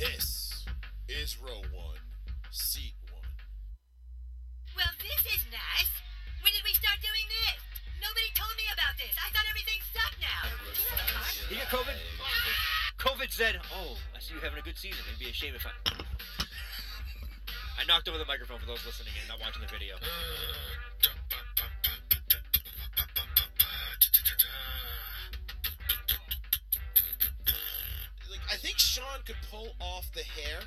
This is row one, seat one. Well, this is nice. When did we start doing this? Nobody told me about this. I thought everything stopped now. You got COVID? Ah! COVID said, oh, I see you having a good season. It'd be a shame if I knocked over the microphone for those listening and not watching the video. I think Sean could pull off the hair.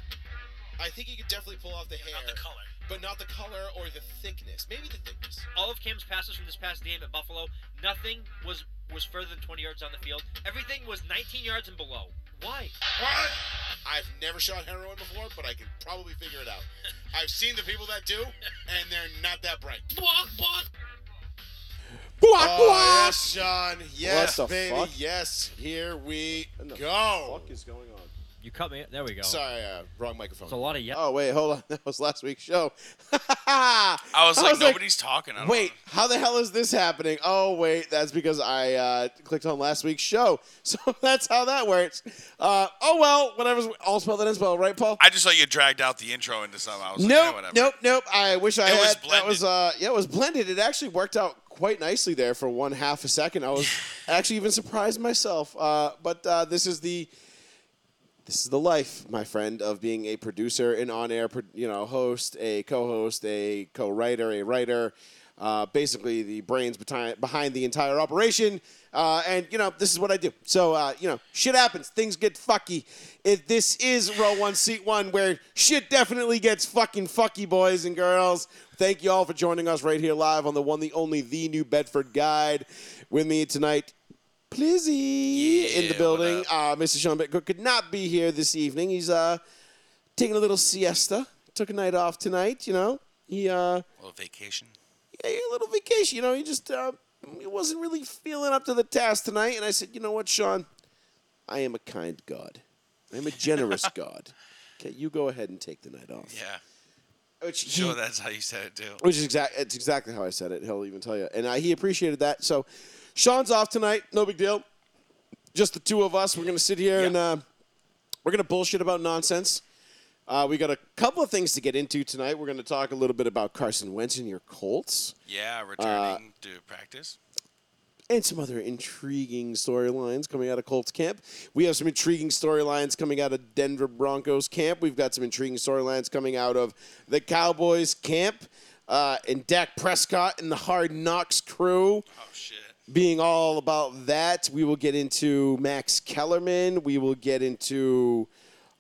I think he could definitely pull off the hair. Not the color. But not the color or the thickness. Maybe the thickness. All of Cam's passes from this past game at Buffalo, nothing was further than 20 yards on the field. Everything was 19 yards and below. Why? What? I've never shot heroin before, but I can probably figure it out. I've seen the people that do, and they're not that bright. Block, block. Oh, yes, Sean. Yes, baby. Fuck? Yes, here we go. What the fuck is going on? You cut me. There we go. Sorry, wrong microphone. It's a lot of yelling. Oh, wait, hold on. That was last week's show. I was like, nobody's talking. How the hell is this happening? Oh, wait, that's because I clicked on last week's show. So that's how that works. Whatever's all spelled and unspelled, right, Paul? I just thought you dragged out the intro into something. Nope. I wish I had. It was blended. It was blended. It actually worked out quite nicely there for one half a second. I was actually even surprised myself. But this is the life, my friend, of being a producer, an on-air, host, a co-host, a co-writer, a writer. Basically, the brains behind the entire operation. This is what I do. So, shit happens. Things get fucky. This is row one, seat one, where shit definitely gets fucking fucky, boys and girls. Thank you all for joining us right here live on the one, the only, the New Bedford Guide. With me tonight, Plizzy in the building. Mr. Sean Bitcook could not be here this evening. He's taking a little siesta. Took a night off tonight, He a little vacation. Yeah, a little vacation. He just he wasn't really feeling up to the task tonight. And I said, you know what, Sean? I am a kind God. I am a generous God. Okay, you go ahead and take the night off. Yeah. Sure, that's how you said it, too. Which is it's exactly how I said it. He'll even tell you. And he appreciated that. So Sean's off tonight. No big deal. Just the two of us. We're going to sit here and we're going to bullshit about nonsense. We got a couple of things to get into tonight. We're going to talk a little bit about Carson Wentz and your Colts. Yeah, returning to practice. And some other intriguing storylines coming out of Colts camp. We have some intriguing storylines coming out of Denver Broncos camp. We've got some intriguing storylines coming out of the Cowboys camp. And Dak Prescott and the Hard Knocks crew. Oh, shit. Being all about that. We will get into Max Kellerman. We will get into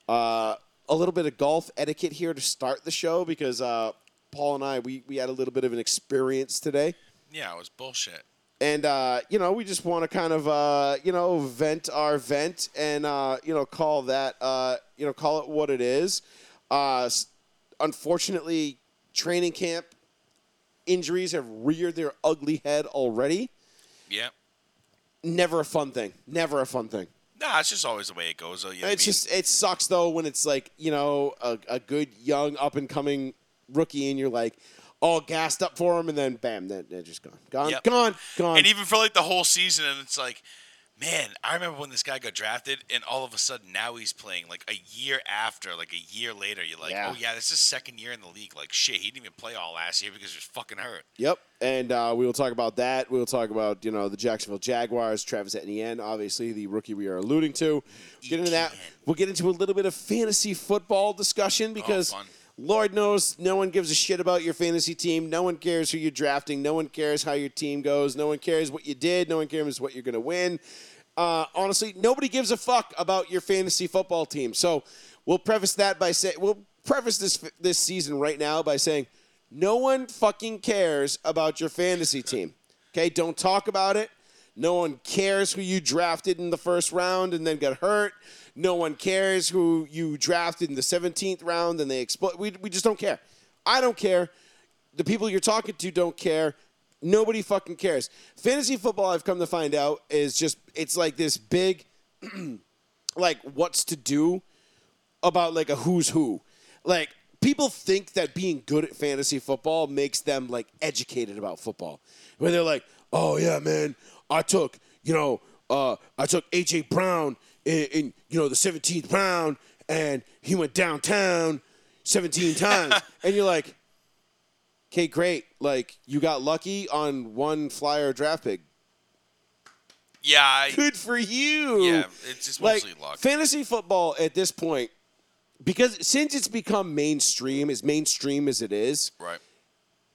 a little bit of golf etiquette here to start the show because Paul and I, we had a little bit of an experience today. Yeah, it was bullshit. And, we just want to kind of, vent our vent and, call that, call it what it is. Unfortunately, training camp injuries have reared their ugly head already. Yeah. Never a fun thing. Nah, it's just always the way it goes. It sucks, though, when it's like, a good, young, up-and-coming rookie, and you're like, all gassed up for him, and then bam, they're just gone. Gone. And even for like the whole season, and it's like, man, I remember when this guy got drafted, and all of a sudden now he's playing like a year later. You're like, this is his second year in the league. Like, shit, he didn't even play all last year because he was fucking hurt. Yep. And we will talk about that. We'll talk about, the Jacksonville Jaguars, Travis Etienne, obviously the rookie we are alluding to. We'll get into that. We'll get into a little bit of fantasy football discussion because Lord knows no one gives a shit about your fantasy team. No one cares who you're drafting. No one cares how your team goes. No one cares what you did. No one cares what you're going to win. Honestly, nobody gives a fuck about your fantasy football team. So we'll preface that by saying we'll preface this season right now by saying no one fucking cares about your fantasy team. Okay, don't talk about it. No one cares who you drafted in the first round and then got hurt. No one cares who you drafted in the 17th round and they explode. We just don't care. I don't care. The people you're talking to don't care. Nobody fucking cares. Fantasy football, I've come to find out, is just it's like this big, like what's to do about like a who's who. Like people think that being good at fantasy football makes them like educated about football. Where they're like, oh yeah, man, I took A.J. Brown in the 17th round, and he went downtown 17 times. And you're like, okay, great. Like, you got lucky on one flyer draft pick. Yeah. Good for you. Yeah, it's just mostly like, luck. Fantasy football at this point, because since it's become mainstream as it is, right?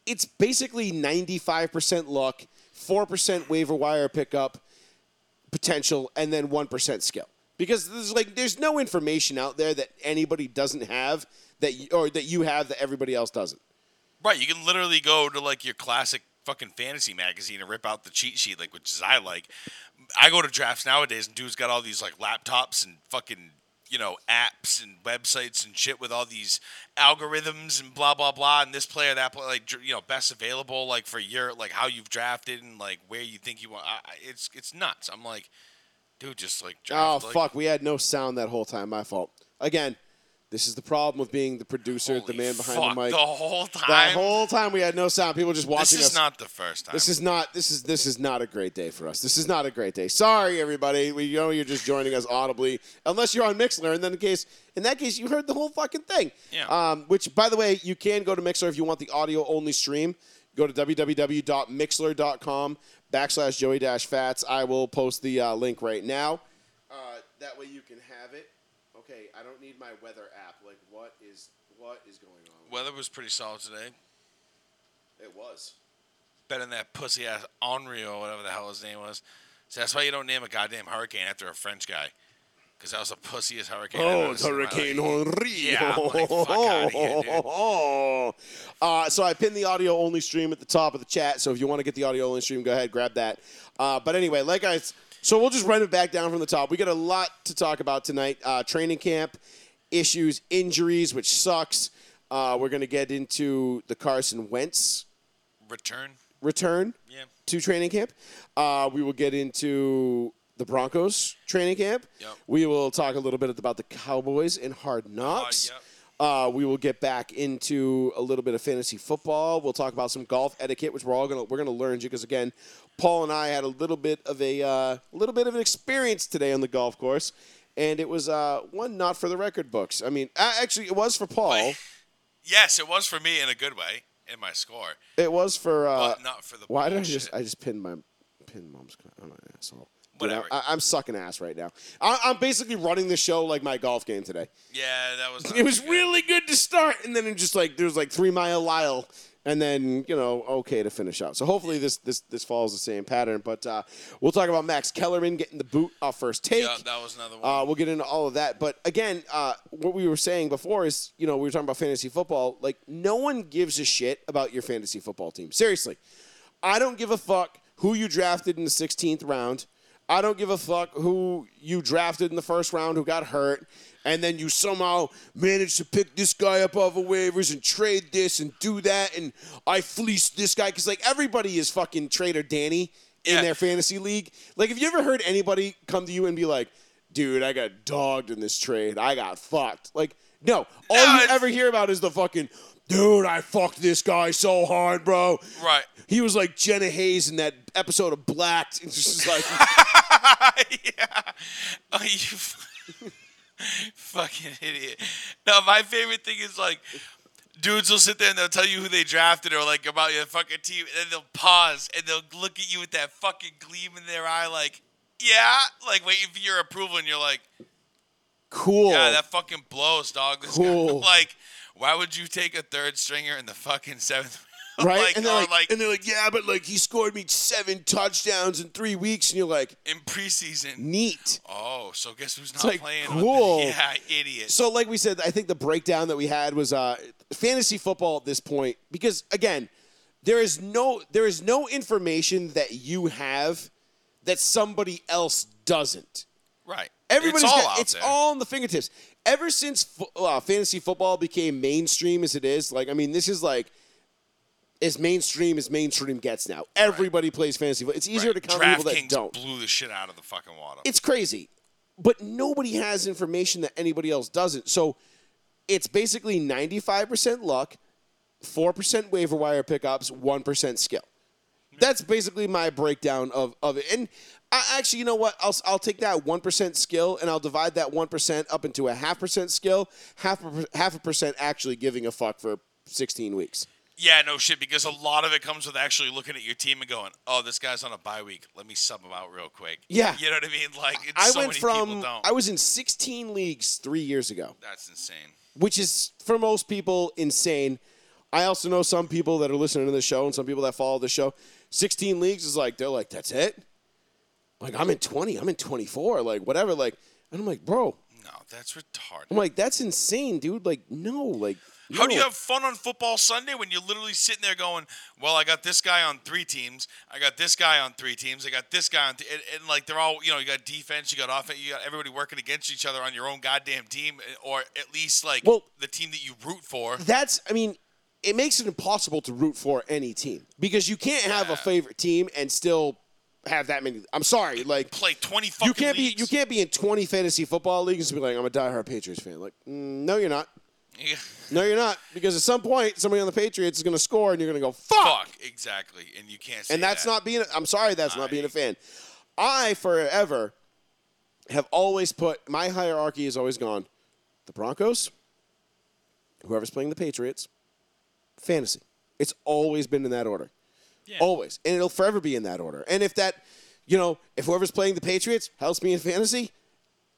It's basically 95% luck, 4% waiver wire pickup potential, and then 1% skill. Because there's no information out there that anybody doesn't have that you have that everybody else doesn't. Right, you can literally go to your classic fucking fantasy magazine and rip out the cheat sheet, which is I like. I go to drafts nowadays, and dude's got all these laptops and fucking apps and websites and shit with all these algorithms and blah blah blah and this player that player, best available for your how you've drafted and where you think you want. It's nuts. I'm like, dude, just draft. Oh fuck, we had no sound that whole time. My fault again. This is the problem with being the producer, holy the man behind fuck, the mic. The whole time. That whole time we had no sound. People just watching us. This is us. Not the first time. This is not a great day for us. This is not a great day. Sorry, everybody. We you're just joining us audibly, unless you're on Mixlr, and then in that case you heard the whole fucking thing. Yeah. Which, by the way, you can go to Mixlr if you want the audio only stream. Go to www.mixlr.com/Joey-Fats. I will post the link right now. That way you can have it. Okay, I don't need my weather app. What is going on? Weather was pretty solid today. It was. Better than that pussy-ass Henri or whatever the hell his name was. So that's why you don't name a goddamn hurricane after a French guy. Because that was the pussiest hurricane I've ever seen. Oh, Hurricane Henri. Yeah, I'm like, fuck out of here, dude. So I pinned the audio-only stream at the top of the chat. So if you want to get the audio-only stream, go ahead, grab that. But anyway, so we'll just run it back down from the top. We got a lot to talk about tonight. Training camp issues, injuries, which sucks. We're going to get into the Carson Wentz return to training camp. We will get into the Broncos training camp. Yep. We will talk a little bit about the Cowboys and Hard Knocks. Yep. We will get back into a little bit of fantasy football. We'll talk about some golf etiquette, which we're gonna learn, because again, Paul and I had a little bit of an experience today on the golf course, and it was one not for the record books. I mean, actually, it was for Paul. Yes, it was for me in a good way in my score. It was for but not for the. Why bullshit. Did I just pinned mom's? I'm an asshole. Whatever. You know, I'm sucking ass right now. I'm basically running the show like my golf game today. Yeah, that was. It was really good to start, and then it just there's 3 Mile Lyle, and then okay to finish out. So hopefully this follows the same pattern. But we'll talk about Max Kellerman getting the boot off First Take. Yeah, that was another one. We'll get into all of that. But again, what we were saying before is we were talking about fantasy football. No one gives a shit about your fantasy football team. Seriously, I don't give a fuck who you drafted in the 16th round. I don't give a fuck who you drafted in the first round who got hurt, and then you somehow managed to pick this guy up off of waivers and trade this and do that, and I fleeced this guy. Because, everybody is fucking Trader Danny in their fantasy league. Have you ever heard anybody come to you and be like, dude, I got dogged in this trade. I got fucked. No. All you ever hear about is the fucking... Dude, I fucked this guy so hard, bro. Right. He was like Jenna Hayes in that episode of Blacked. It's just yeah. Oh, you fucking idiot. No, my favorite thing is dudes will sit there and they'll tell you who they drafted or about your fucking team. And then they'll pause and they'll look at you with that fucking gleam in their eye waiting for your approval. And you're like, cool. Yeah, that fucking blows, dog. This cool. Guy, why would you take a third stringer in the fucking seventh round? Right? And they're like, he scored me 7 touchdowns in 3 weeks. And you're like, in preseason. Neat. Oh, so guess who's not playing? Cool. Yeah, idiot. So we said, I think the breakdown that we had was fantasy football at this point. Because, again, there is no information that you have that somebody else doesn't. Right. It's all on the fingertips. Ever since fantasy football became mainstream as it is, this is as mainstream as mainstream gets now. Everybody plays fantasy football. It's easier to count people that don't. DraftKings blew the shit out of the fucking water. It's crazy. But nobody has information that anybody else doesn't. So it's basically 95% luck, 4% waiver wire pickups, 1% skill. That's basically my breakdown of it. And actually, you know what? I'll take that 1% skill and I'll divide that 1% up into a 0.5% skill, half a percent actually giving a fuck for 16 weeks. Yeah, no shit, because a lot of it comes with actually looking at your team and going, oh, this guy's on a bye week. Let me sub him out real quick. Yeah. You know what I mean? Like, people don't. I was in 16 leagues 3 years ago. That's insane. Which is, for most people, insane. I also know some people that are listening to the show and some people that follow the show. 16 leagues is like, they're like, that's it? Like, I'm in 20. I'm in 24. Like, whatever. Like, and I'm like, bro. No, that's retarded. I'm like, that's insane, dude. Like, no, like. How do you have fun on football Sunday when you're literally sitting there going, well, I got this guy on three teams. I got this guy on three teams. I got this guy on and like they're all, you know, you got defense, you got offense, you got everybody working against each other on your own goddamn team or at least like the team that you root for. That's, I mean, it makes it impossible to root for any team because you can't have a favorite team and still have that many. I'm sorry, like play 20 fucking leagues. You can't be in 20 fantasy football leagues and be like, I'm a diehard Patriots fan. Like, no, you're not. Yeah. No, you're not, because at some point, somebody on the Patriots is going to score, and you're going to go, fuck. Exactly, and you can't say and that's that. Not being – I'm sorry that's not being a fan. I, forever, have always put – my hierarchy has always gone, the Broncos, whoever's playing the Patriots, fantasy. It's always been in that order. Yeah. Always. And it'll forever be in that order. And if that – you know, if whoever's playing the Patriots helps me in fantasy,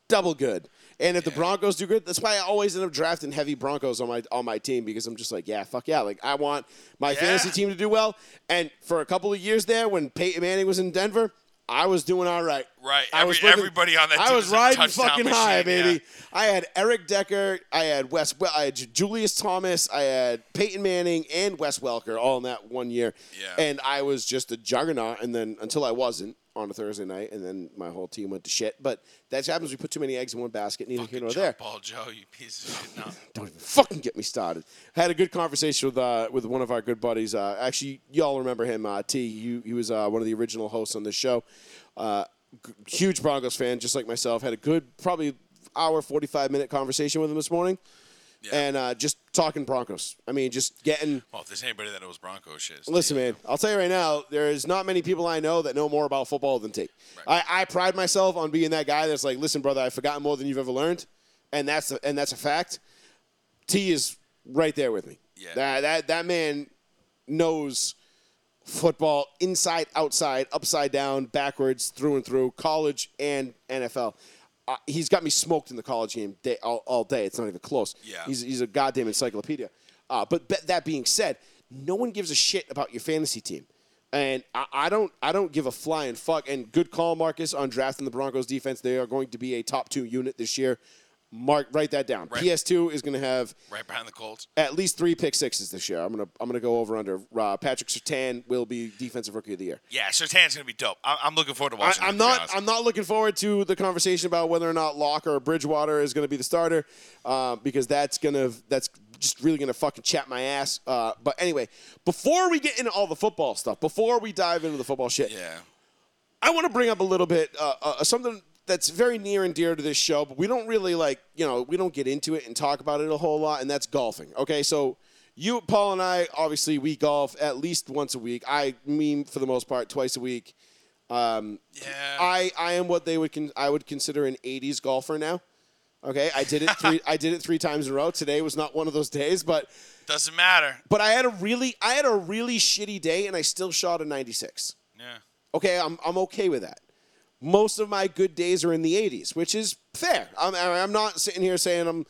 double good. And if the Broncos do good, that's why I always end up drafting heavy Broncos on my team because I'm just like, yeah, fuck yeah. Like, I want my fantasy team to do well. And for a couple of years there, when Peyton Manning was in Denver, I was doing all right. Right. Everybody on that team was riding fucking high, baby. Yeah. I had Eric Decker. I had I had Julius Thomas. I had Peyton Manning and Wes Welker all in that 1 year. Yeah. And I was just a juggernaut, and then until I wasn't. On a Thursday night, and then my whole team went to shit. But that happens. We put too many eggs in one basket, neither here nor there. Ball Joe, you piece of shit. No. Don't even fucking get me started. I had a good conversation with one of our good buddies. Actually, y'all remember him, T. He was one of the original hosts on this show. Huge Broncos fan, just like myself. Had a good, probably hour, 45-minute conversation with him this morning. Yeah. And just talking Broncos. I mean, just getting... Well, if there's anybody that knows Broncos shit... Listen, man, I'll tell you right now, there's not many people I know that know more about football than Tate. Right. I pride myself on being that guy that's like, listen, brother, I've forgotten more than you've ever learned, and that's a fact. T is right there with me. Yeah. That man knows football inside, outside, upside down, backwards, through and through, college and NFL. He's got me smoked in the college game all day. It's not even close. Yeah. He's a goddamn encyclopedia. But that being said, no one gives a shit about your fantasy team, and I don't give a flying fuck. And good call, Marcus, on drafting the Broncos defense. They are going to be a top 2 unit this year. Mark, write that down. Right. PS2 is going to have right behind the Colts at least 3 pick sixes this year. I'm gonna go over under. Patrick Surtain will be defensive rookie of the year. Yeah, Surtain's gonna be dope. I'm looking forward to watching. I'm not looking forward to the conversation about whether or not Lock or Bridgewater is gonna be the starter, because that's just really gonna fucking chat my ass. But anyway, before we get into all the football stuff, before we dive into the football shit, I want to bring up a little bit something. That's very near and dear to this show, but we don't really we don't get into it and talk about it a whole lot, and that's golfing. Okay, so you, Paul, and I, obviously, we golf at least once a week. I mean, for the most part, twice a week. I am what I would consider an 80s golfer now. Okay, I did it 3 times in a row. Today was not one of those days, but doesn't matter. But I had a really shitty day, and I still shot a 96. Yeah. Okay, I'm okay with that. Most of my good days are in the 80s, which is fair. I'm not sitting here saying I'm,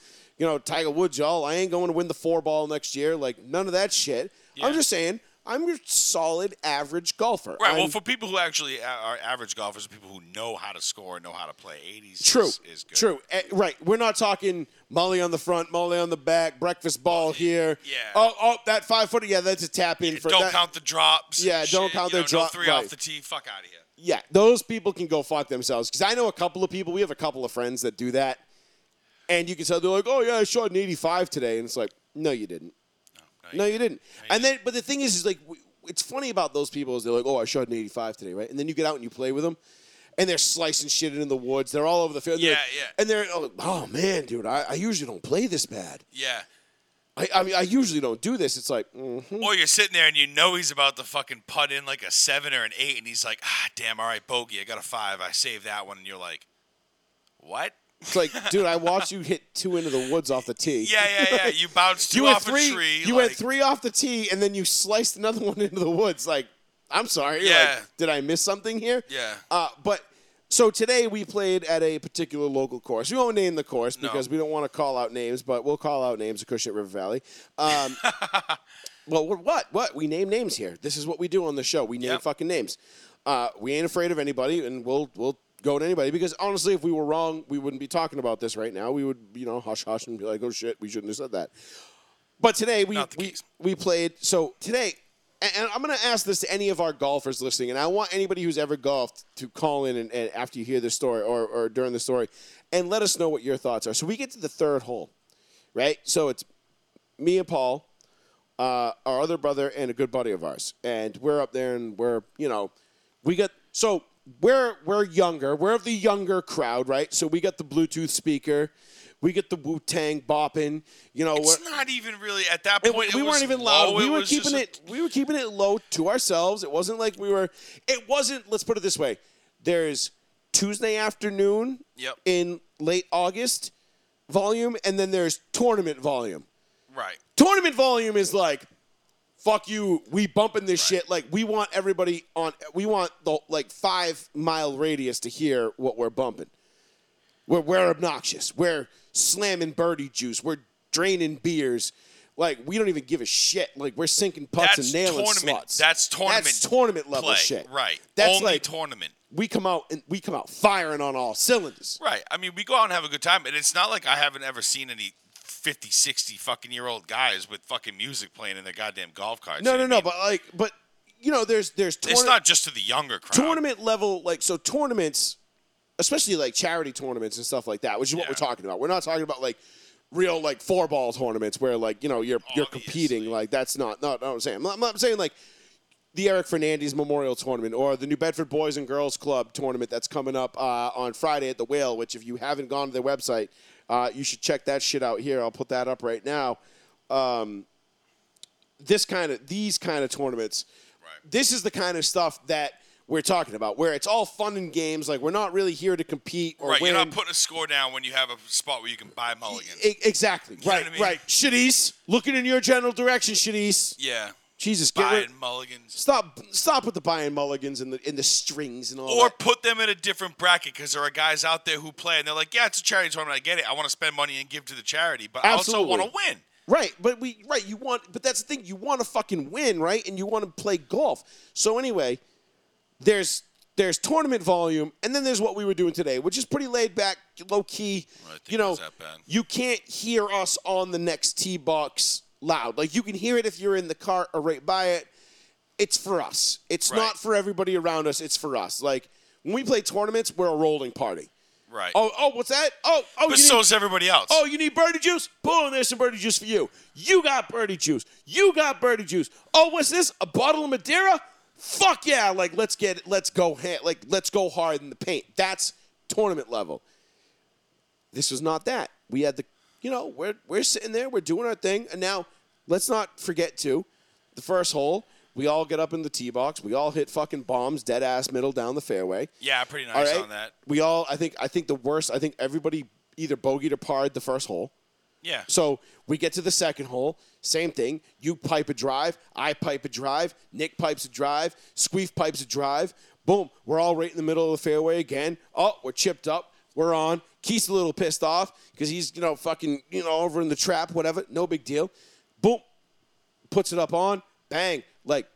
Tiger Woods, y'all. I ain't going to win the 4-ball next year. Like, none of that shit. Yeah. I'm just saying I'm your solid average golfer. Right, well, for people who actually are average golfers, people who know how to score and know how to play 80s is good. True, right. We're not talking molly on the front, molly on the back, breakfast ball here. Yeah. Oh, that 5-footer, that's a tap in. Don't count the drops. Yeah, don't count their drops. No 3 off the tee, fuck out of here. Yeah, those people can go fuck themselves. Because I know a couple of people, we have a couple of friends that do that. And you can tell they're like, oh, yeah, I shot an 85 today. And it's like, no, you didn't. No, you didn't. And then, but the thing is like, it's funny about those people is they're like, oh, I shot an 85 today, right? And then you get out and you play with them. And they're slicing shit in the woods. They're all over the field. Yeah, yeah. And they're, oh, man, dude, I usually don't play this bad. Yeah. I usually don't do this. It's like, mm-hmm. Or you're sitting there and you know he's about to fucking putt in like a 7 or an 8, and he's like, damn, all right, bogey, I got a 5. I saved that one, and you're like, what? It's like, dude, I watched you hit 2 into the woods off the tee. Yeah. You bounced 2 off a tree. You went 3 off the tee, and then you sliced another one into the woods. Like, I'm sorry. Yeah. Like, did I miss something here? Yeah. So today we played at a particular local course. We won't name the course because we don't want to call out names, but we'll call out names at Cushnet River Valley. Well, what? We name names here. This is what we do on the show. We name fucking names. We ain't afraid of anybody, and we'll go to anybody because, honestly, if we were wrong, we wouldn't be talking about this right now. We would, hush-hush and be like, oh, shit, we shouldn't have said that. But today we played. So today... And I'm going to ask this to any of our golfers listening, and I want anybody who's ever golfed to call in and after you hear this story or during the story and let us know what your thoughts are. So we get to the third hole, right? So it's me and Paul, our other brother, and a good buddy of ours. And we're up there, and we're, we got – so we're younger. We're of the younger crowd, right? So we got the Bluetooth speaker. We get the Wu-Tang bopping, It's not even really at that point. We weren't even loud. We were keeping it low to ourselves. It wasn't like let's put it this way. There's Tuesday afternoon in late August volume, and then there's tournament volume. Right. Tournament volume is like, fuck you, we bumping this shit. Like, we want everybody we want the 5-mile radius to hear what we're bumping. We're obnoxious. We're slamming birdie juice. We're draining beers. Like, we don't even give a shit. Like, we're sinking putts and nailing slots. That's tournament level play. Shit. Right. That's only tournament. We come out firing on all cylinders. Right. I mean, we go out and have a good time, and it's not like I haven't ever seen any 50, 60 fucking year old guys with fucking music playing in their goddamn golf carts. No. But there's it's not just to the younger crowd. Tournament level, tournaments. Especially charity tournaments and stuff like that, which is what we're talking about. We're not talking about real 4-ball tournaments where you're competing. Like, that's not what I'm saying. I'm not saying the Eric Fernandez Memorial Tournament or the New Bedford Boys and Girls Club tournament that's coming up on Friday at the Whale. Which, if you haven't gone to their website, you should check that shit out here. I'll put that up right now. These kind of tournaments. Right. This is the kind of stuff that we're talking about, where it's all fun and games. Like, we're not really here to compete or win. You're not putting a score down when you have a spot where you can buy mulligans. Exactly. You know what I mean? Shadis, looking in your general direction, Shadis. Yeah. Jesus, buying mulligans. Stop with the buying mulligans and the strings and all that. Or put them in a different bracket, because there are guys out there who play, and they're like, yeah, it's a charity tournament. I get it. I want to spend money and give to the charity, but I also want to win. Right, but that's the thing. You want to fucking win, right? And you want to play golf. So anyway, There's tournament volume, and then there's what we were doing today, which is pretty laid back, low key. Well, I think it's that bad. You can't hear us on the next tee box loud. Like, you can hear it if you're in the cart or right by it. It's for us. It's not for everybody around us. It's for us. Like, when we play tournaments, we're a rolling party. Right. Oh, what's that? Oh. But so is everybody else. Oh, you need birdie juice? Boom, there's some birdie juice for you. You got birdie juice. You got birdie juice. Oh, what's this? A bottle of Madeira? Fuck yeah, let's go hard in the paint. That's tournament level. This was not that. We had we're sitting there, we're doing our thing, and now let's not forget to the first hole. We all get up in the tee box. We all hit fucking bombs, dead ass middle down the fairway. Yeah, pretty nice on that. We all I think everybody either bogeyed or parred the first hole. Yeah. So we get to the second hole. Same thing. You pipe a drive. I pipe a drive. Nick pipes a drive. Squeef pipes a drive. Boom. We're all right in the middle of the fairway again. Oh, we're chipped up. We're on. Keith's a little pissed off because he's, fucking, over in the trap, whatever. No big deal. Boom. Puts it up on. Bang.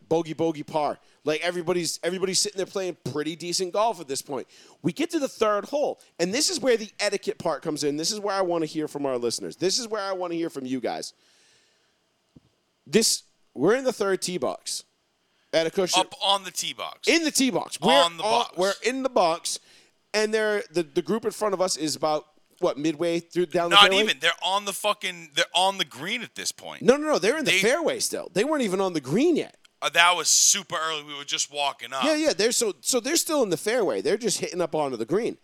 Bogey, par. Everybody's sitting there playing pretty decent golf at this point. We get to the third hole, and this is where the etiquette part comes in. This is where I want to hear from our listeners. This is where I want to hear from you guys. We're in the third tee box at a cushion. Up on the tee box. In the tee box. We're in the box, and the group in front of us is about, what, midway through down the fairway? Not even. They're on the fucking – they're on the green at this point. No. They're in the fairway still. They weren't even on the green yet. That was super early. We were just walking up. Yeah. They're so they're still in the fairway. They're just hitting up onto the green.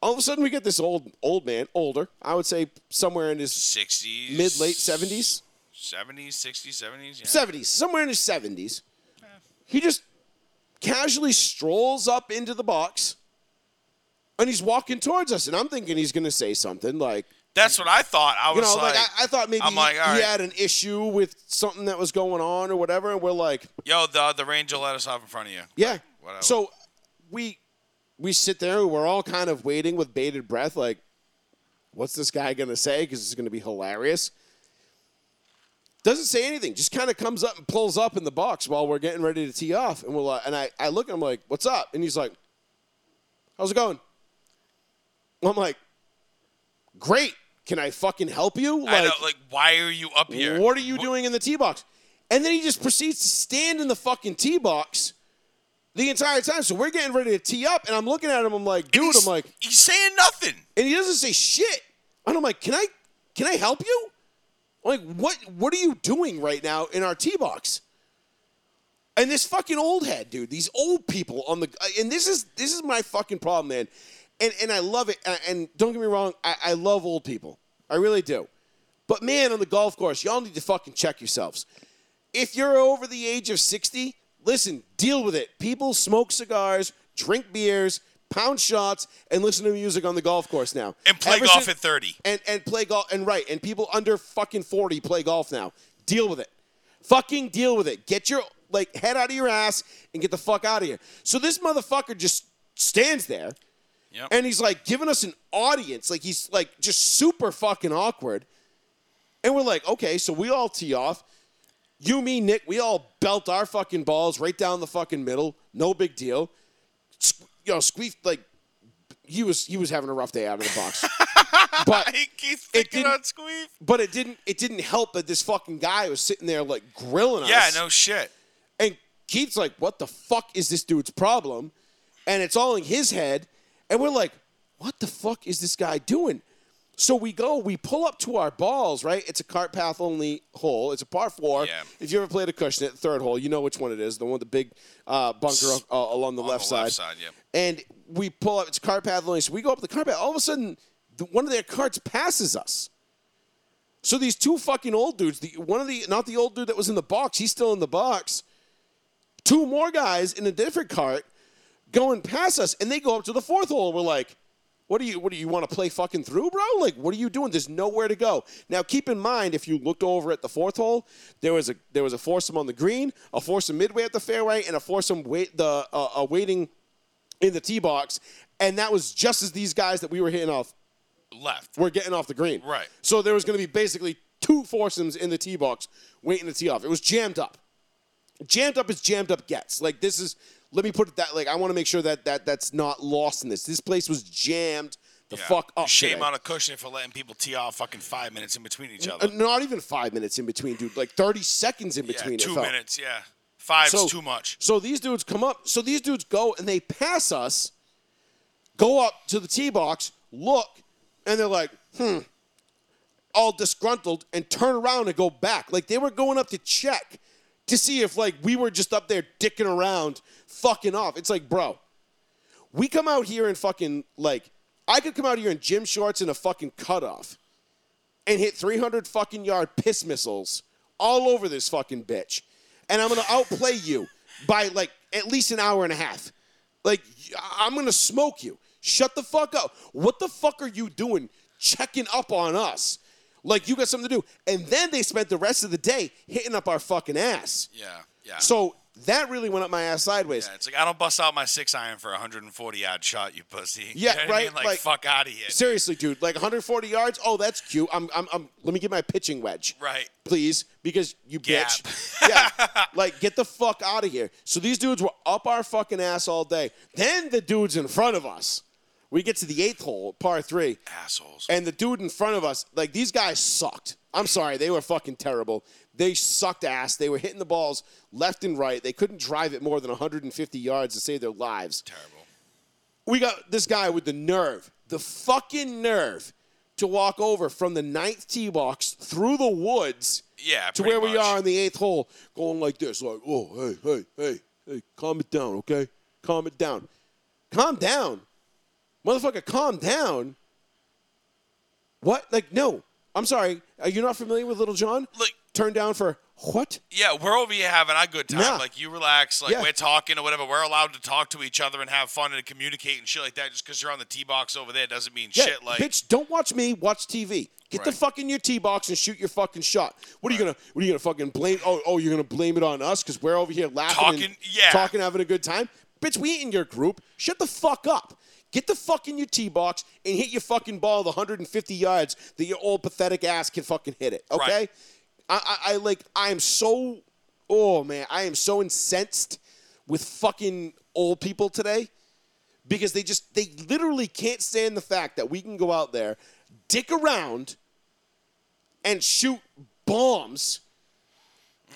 All of a sudden, we get this older. I would say somewhere in his 60s, mid late 70s. 70s, 60s, 70s? Yeah. 70s, somewhere in his 70s. Yeah. He just casually strolls up into the box, and he's walking towards us, and I'm thinking he's going to say something like... That's what I thought. I was I thought maybe he had an issue with something that was going on or whatever, and we're like... Yo, the Ranger let us off in front of you. Yeah. Whatever. So we sit there, and we're all kind of waiting with bated breath, like, what's this guy going to say? Because it's going to be hilarious. Doesn't say anything. Just kind of comes up and pulls up in the box while we're getting ready to tee off. And I look at him like, what's up? And he's like, how's it going? I'm like, great. Can I fucking help you? Why are you up here? What are you doing in the tee box? And then he just proceeds to stand in the fucking tee box the entire time. So we're getting ready to tee up, and I'm looking at him. I'm like, dude, he's saying nothing. And he doesn't say shit. And I'm like, can I help you? Like, what are you doing right now in our tee box? And this fucking old head, dude, these old people on the, and this is my fucking problem, man. And I love it. And don't get me wrong, I love old people. I really do. But, man, on the golf course, y'all need to fucking check yourselves. If you're over the age of 60, listen, deal with it. People smoke cigars, drink beers, pound shots, and listen to music on the golf course now. And play golf at 30. And play golf. And right. And people under fucking 40 play golf now. Deal with it. Fucking deal with it. Get your head out of your ass and get the fuck out of here. So this motherfucker just stands there. Yep. And he's, giving us an audience. He's, just super fucking awkward. And we're like, okay, so we all tee off. You, me, Nick, we all belt our fucking balls right down the fucking middle. No big deal. Squeeze, he was having a rough day out of the box. But he keeps thinking on Squeeze. But it didn't help that this fucking guy was sitting there, grilling us. Yeah, no shit. And Keith's like, what the fuck is this dude's problem? And it's all in his head. And we're like, what the fuck is this guy doing? So we pull up to our balls, right? It's a cart path only hole. It's a par four. Yeah. If you ever played a Cushnet, the third hole, you know which one it is. The one with the big bunker along the left side. Yeah. And we pull up. It's cart path only. So we go up the cart path. All of a sudden, one of their carts passes us. So these two fucking old dudes, not the old dude that was in the box. He's still in the box. Two more guys in a different cart. Going past us, and they go up to the fourth hole. We're like, what do you want to play fucking through, bro? What are you doing? There's nowhere to go. Now, keep in mind, if you looked over at the fourth hole, there was a foursome on the green, a foursome midway at the fairway, and a foursome waiting in the tee box, and that was just as these guys that we were hitting off left were getting off the green. Right. So there was going to be basically two foursomes in the tee box waiting to tee off. It was jammed up. Jammed up as jammed up gets. This is... Let me put it that, I want to make sure that's not lost in this. This place was jammed fuck up. Shame on a cushion for letting people tee off fucking 5 minutes in between each other. Not even 5 minutes in between, dude. 30 seconds in between. 2 minutes, yeah. Five's too much. So these dudes come up. So these dudes go, and they pass us, go up to the tee box, look, and they're like, all disgruntled, and turn around and go back. They were going up to check to see if, we were just up there dicking around, fucking off. It's bro, we come out here and fucking, I could come out here in gym shorts and a fucking cutoff and hit 300 fucking yard piss missiles all over this fucking bitch. And I'm going to outplay you by, at least an hour and a half. I'm going to smoke you. Shut the fuck up. What the fuck are you doing checking up on us? You got something to do. And then they spent the rest of the day hitting up our fucking ass. Yeah. So that really went up my ass sideways. Yeah, it's I don't bust out my 6-iron for a 140-yard shot, you pussy. Yeah, you know right. I mean? Fuck out of here. Seriously, dude. 140 yards? Oh, that's cute. Let me get my pitching wedge. Right. Please, because you bitch. Yeah. Get the fuck out of here. So these dudes were up our fucking ass all day. Then the dudes in front of us. We get to the eighth hole, par three. Assholes. And the dude in front of us, these guys sucked. I'm sorry, they were fucking terrible. They sucked ass. They were hitting the balls left and right. They couldn't drive it more than 150 yards to save their lives. Terrible. We got this guy with the fucking nerve, to walk over from the ninth tee box through the woods to where we are on the eighth hole, going like this, oh, hey, calm it down, okay? Calm it down. Calm down. Motherfucker, calm down. What? No. I'm sorry. Are you not familiar with Little John? turned down for what? Yeah, we're over here having a good time. Yeah. Like, you relax. Like, yeah. We're talking or whatever. We're allowed to talk to each other and have fun and communicate and shit like that. Just because you're on the tee box over there doesn't mean shit. Like, bitch, don't watch me. Watch TV. Get the fuck in your tee box and shoot your fucking shot. What are you gonna? What are you gonna fucking blame? Oh, you're gonna blame it on us because we're over here laughing, talking, having a good time. Bitch, we ain't in your group. Shut the fuck up. Get the fuck in your tee box and hit your fucking ball the 150 yards that your old pathetic ass can fucking hit it. Okay? Right. I am so incensed with fucking old people today because they literally can't stand the fact that we can go out there, dick around, and shoot bombs.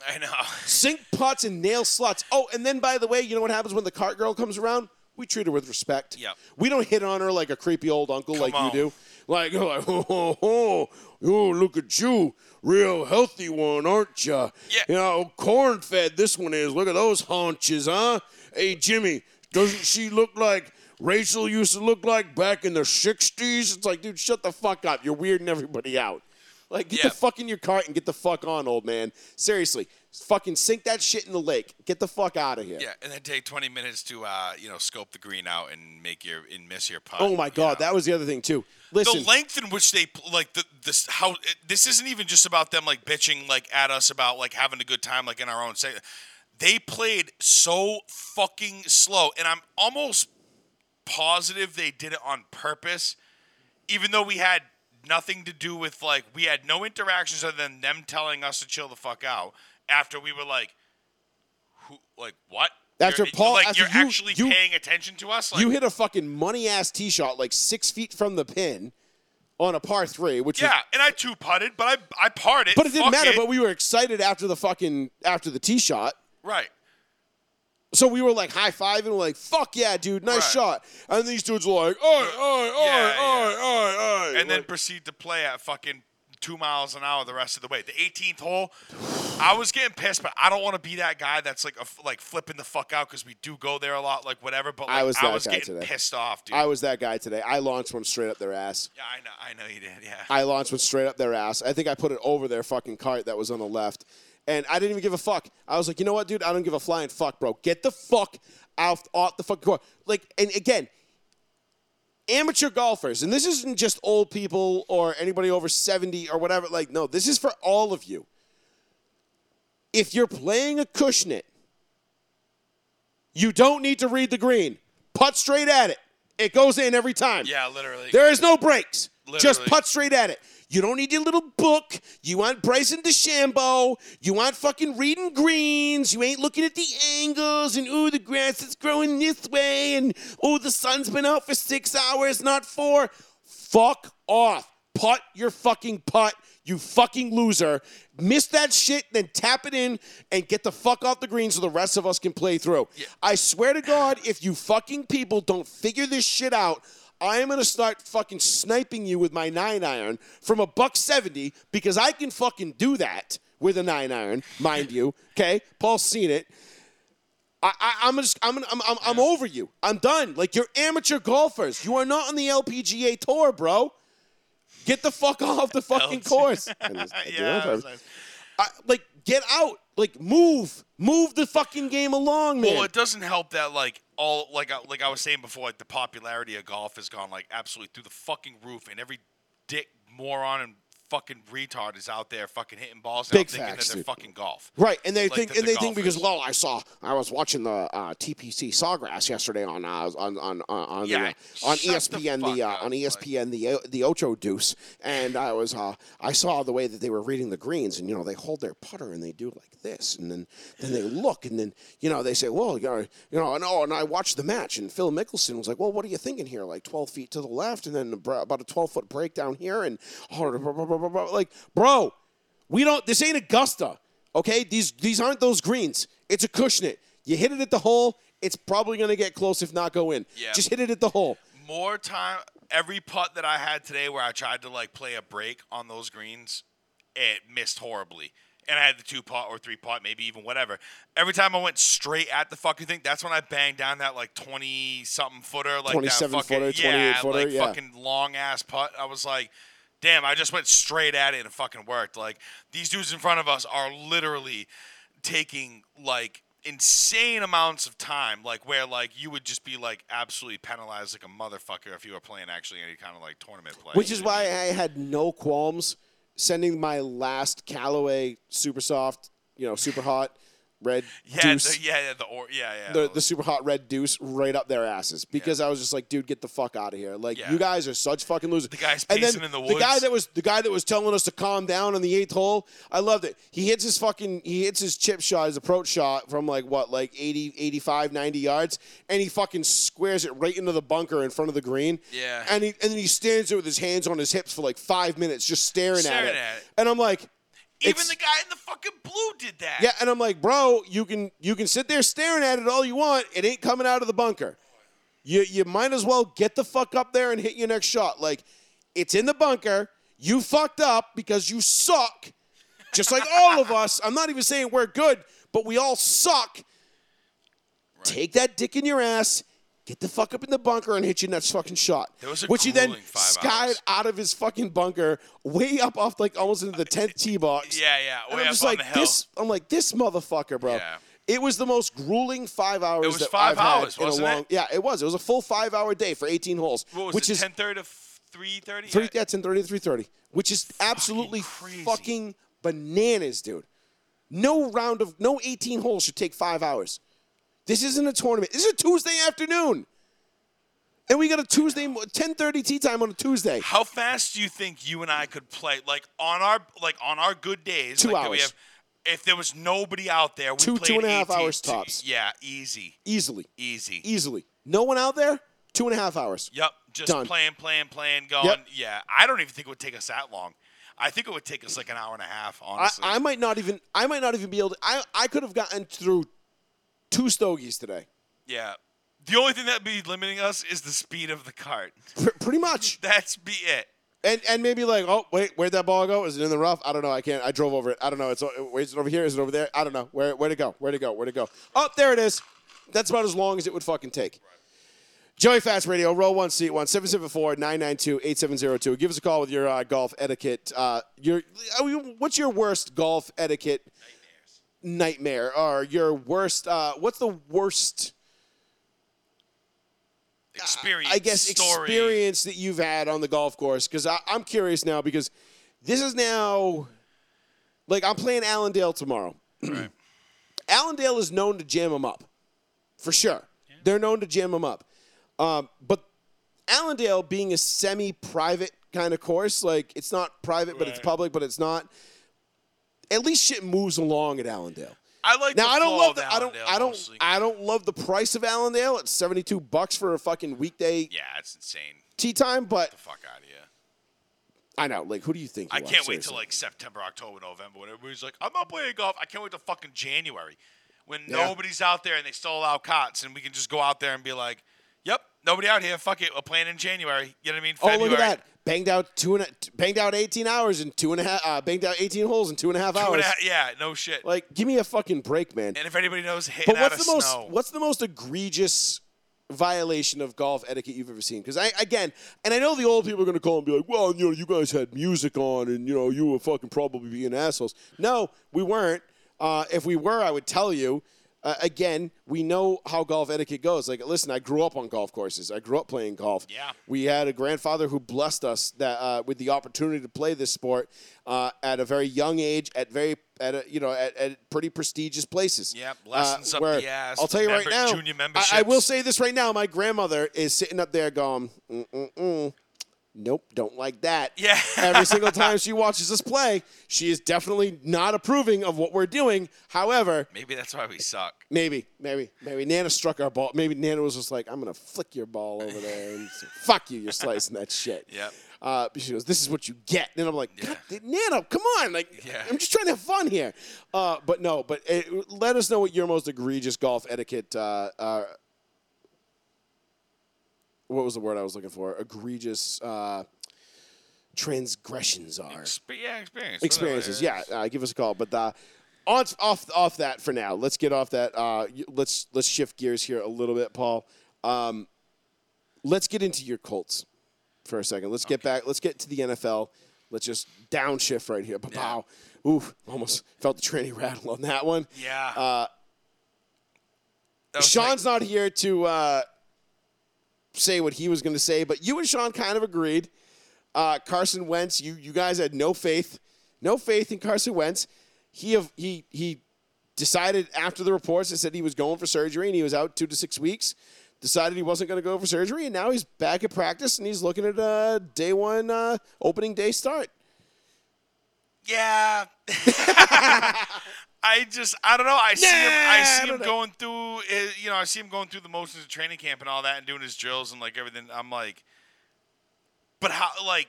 I know. Sink putts and nail sluts. Oh, and then, by the way, you know what happens when the cart girl comes around? We treat her with respect. Yep. We don't hit on her like a creepy old uncle you do. Like, oh, look at you. Real healthy one, aren't you? Yeah. You know, corn-fed this one is. Look at those haunches, huh? Hey, Jimmy, doesn't she look like Rachel used to look like back in the 60s? It's like, dude, shut the fuck up. You're weirding everybody out. Like, get the fuck in your cart and get the fuck on, old man. Seriously, fucking sink that shit in the lake. Get the fuck out of here. Yeah, and then take 20 minutes to, scope the green out and miss your putt. Oh, my God. That was the other thing, too. Listen. The length in which they, like, this isn't even just about them, like, bitching, like, at us about, like, having a good time, like, in our own segment. They played so fucking slow, and I'm almost positive they did it on purpose, even though we had nothing to do with, like, we had no interactions other than them telling us to chill the fuck out after we were like, who, like, what? After Paul, like, after you're actually paying attention to us? Like, you hit a fucking money-ass tee shot, like, 6 feet from the pin on a par three, which and I two-putted, but I parred it. But it didn't matter, but we were excited after the tee shot. Right. So we were, like, high-fiving. We're like, fuck yeah, dude, nice shot. And these dudes were like, oi. And then proceed to play at fucking 2 miles an hour the rest of the way. The 18th hole, I was getting pissed, but I don't want to be that guy that's, like, flipping the fuck out because we do go there a lot, like, whatever. But, like, I was getting pissed off, dude. I was that guy today. I launched one straight up their ass. Yeah, I know you did, yeah. I launched one straight up their ass. I think I put it over their fucking cart that was on the left. And I didn't even give a fuck. I was like, you know what, dude? I don't give a flying fuck, bro. Get the fuck off the fucking court. Like, and again, amateur golfers, and this isn't just old people or anybody over 70 or whatever. Like, no, this is for all of you. If you're playing a Cushnet, you don't need to read the green. Putt straight at it. It goes in every time. Yeah, literally. There is no breaks. Literally. Just putt straight at it. You don't need your little book. You aren't Bryson DeChambeau. You aren't fucking reading greens. You ain't looking at the angles and, ooh, the grass is growing this way and, ooh, the sun's been out for 6 hours, not 4. Fuck off. Putt your fucking putt, you fucking loser. Miss that shit, then tap it in and get the fuck off the green so the rest of us can play through. Yeah. I swear to God, if you fucking people don't figure this shit out, I am going to start fucking sniping you with my 9-iron from a $170 because I can fucking do that with a 9-iron, mind you. Okay, Paul's seen it. I'm over you. I'm done. Like, you're amateur golfers. You are not on the LPGA tour, bro. Get the fuck off the fucking course. Like, get out. Like, move the fucking game along, man. Well, it doesn't help that, like, all, like I was saying before, like, the popularity of golf has gone, like, absolutely through the fucking roof, and every dick, moron, and fucking retard is out there fucking hitting balls and thinking that they're fucking golf. Right, and they think because, well, I was watching the TPC Sawgrass yesterday on ESPN on ESPN the Ocho Deuce, and I saw the way that they were reading the greens, and, you know, they hold their putter and they do like this, and then they look, and then, you know, they say, well, and I watched the match, and Phil Mickelson was like, well, what are you thinking here? Like 12 feet to the left, and then about a 12-foot break down here, and like, bro, we don't. This ain't Augusta, okay? These aren't those greens. It's a Cushnet. You hit it at the hole. It's probably gonna get close, if not go in. Yeah. Just hit it at the hole. More time. Every putt that I had today, where I tried to, like, play a break on those greens, it missed horribly. And I had the 2-putt or 3-putt, maybe even whatever. Every time I went straight at the fucking thing, that's when I banged down that, like, 20-something footer, like 27 footer, 28 footer, like, fucking long ass putt. I was like, damn, I just went straight at it and it fucking worked. Like, these dudes in front of us are literally taking, like, insane amounts of time, like, where, like, you would just be, like, absolutely penalized like a motherfucker if you were playing actually any kind of, like, tournament play. Which is why I had no qualms sending my last Callaway super soft, you know, super hot red deuce. The super hot red deuce right up their asses because I was just like, dude, get the fuck out of here. Like, you guys are such fucking losers. The guy's pacing in the woods. The guy that was telling us to calm down on the eighth hole, I loved it. He hits his chip shot, his approach shot from like 80, 85, 90 yards, and he fucking squares it right into the bunker in front of the green. Yeah. And then he stands there with his hands on his hips for like 5 minutes just staring at it. And I'm like, even the guy in the fucking blue did that. Yeah, and I'm like, bro, you can sit there staring at it all you want. It ain't coming out of the bunker. You might as well get the fuck up there and hit your next shot. Like, it's in the bunker. You fucked up because you suck, just like all of us. I'm not even saying we're good, but we all suck. Right. Take that dick in your ass. Get the fuck up in the bunker and hit your next fucking shot. Which he then skied out of his fucking bunker, way up off, like, almost into the 10th tee box. Yeah, way up on the hill. I'm like, this motherfucker, bro. Yeah. It was the most grueling 5 hours. It was 5 hours, wasn't it? Yeah, it was. It was a full 5 hour day for 18 holes. What was it, 10:30 to 3:30? Yeah, 10:30 to 3:30, which is absolutely fucking bananas, dude. No 18 holes should take 5 hours. This isn't a tournament. This is a Tuesday afternoon. And we got a Tuesday, 10:30 tee time on a Tuesday. How fast do you think you and I could play? Like, on our good days. 2 hours. If there was nobody out there, we played 2.5 hours tops. Yeah, easy. Easily. No one out there, 2.5 hours. Yep, just done. Playing, going. Yep. Yeah, I don't even think it would take us that long. I think it would take us like an hour and a half, honestly. I might not even be able to. I could have gotten through 2 stogies today. Yeah. The only thing that would be limiting us is the speed of the cart. Pretty much. That's be it. And maybe like, oh, wait, where'd that ball go? Is it in the rough? I don't know. I drove over it. I don't know. Is it over here? Is it over there? I don't know. Where'd it go? Oh, there it is. That's about as long as it would fucking take. Right. Joey Fats Radio, row 1, seat 1, 774-992-8702. Give us a call with your golf etiquette. What's your worst golf etiquette nightmare, or your worst, what's the worst experience that you've had on the golf course? Because I'm curious now, because this is now, like, I'm playing Allendale tomorrow. Right. Allendale is known to jam them up, for sure. Yeah. They're known to jam them up. But Allendale being a semi-private kind of course, like, it's not private, but it's public, but it's not. At least shit moves along at Allendale. I like now. The I don't love the. I don't love the price of Allendale. It's $72 for a fucking weekday. Yeah, it's insane. Tea time, but get the fuck out of here. I know. Like, who do you think? I can't wait till like September, October, November, when everybody's like, I'm not playing golf. I can't wait till fucking January, when nobody's out there and they still allow cots, and we can just go out there and be like, yep, nobody out here. Fuck it, we're playing in January. You know what I mean? February. Oh, look at that. Banged out 18 hours and 2.5. Banged out 18 holes in 2.5 hours. Yeah, no shit. Like, give me a fucking break, man. And if anybody knows, but what's the most egregious violation of golf etiquette you've ever seen? Because I know the old people are going to call and be like, well, you know, you guys had music on, and you know, you were fucking probably being assholes. No, we weren't. If we were, I would tell you. Again, we know how golf etiquette goes. Like, listen, I grew up on golf courses. I grew up playing golf. Yeah. We had a grandfather who blessed us that with the opportunity to play this sport at a very young age, at pretty prestigious places. Yeah, lessons up the ass. I'll tell you right now, junior memberships. I will say this right now. My grandmother is sitting up there going, nope, don't like that. Yeah. Every single time she watches us play, she is definitely not approving of what we're doing. However, maybe that's why we suck. Maybe Nana struck our ball. Maybe Nana was just like, I'm going to flick your ball over there. And say, fuck you, you're slicing that shit. Yep. She goes, this is what you get. And I'm like, Nana, come on. Like, I'm just trying to have fun here. But let us know what your most egregious golf etiquette what was the word I was looking for? Egregious transgressions are. Experiences. Yeah, give us a call. But off that for now. Let's get off that. Let's shift gears here a little bit, Paul. Let's get into your Colts for a second. Let's get to the NFL. Let's just downshift right here. Pow. Yeah. Oof, almost felt the tranny rattle on that one. Yeah. Sean's not here to say what he was going to say, but you and Sean kind of agreed. Carson Wentz, you guys had no faith in Carson Wentz. He decided after the reports that said he was going for surgery and he was out 2 to 6 weeks, decided he wasn't going to go for surgery, and now he's back at practice and he's looking at a day one opening day start. Yeah. I don't know. I see him going through the motions of training camp and all that and doing his drills and like everything. I'm like, but how, like,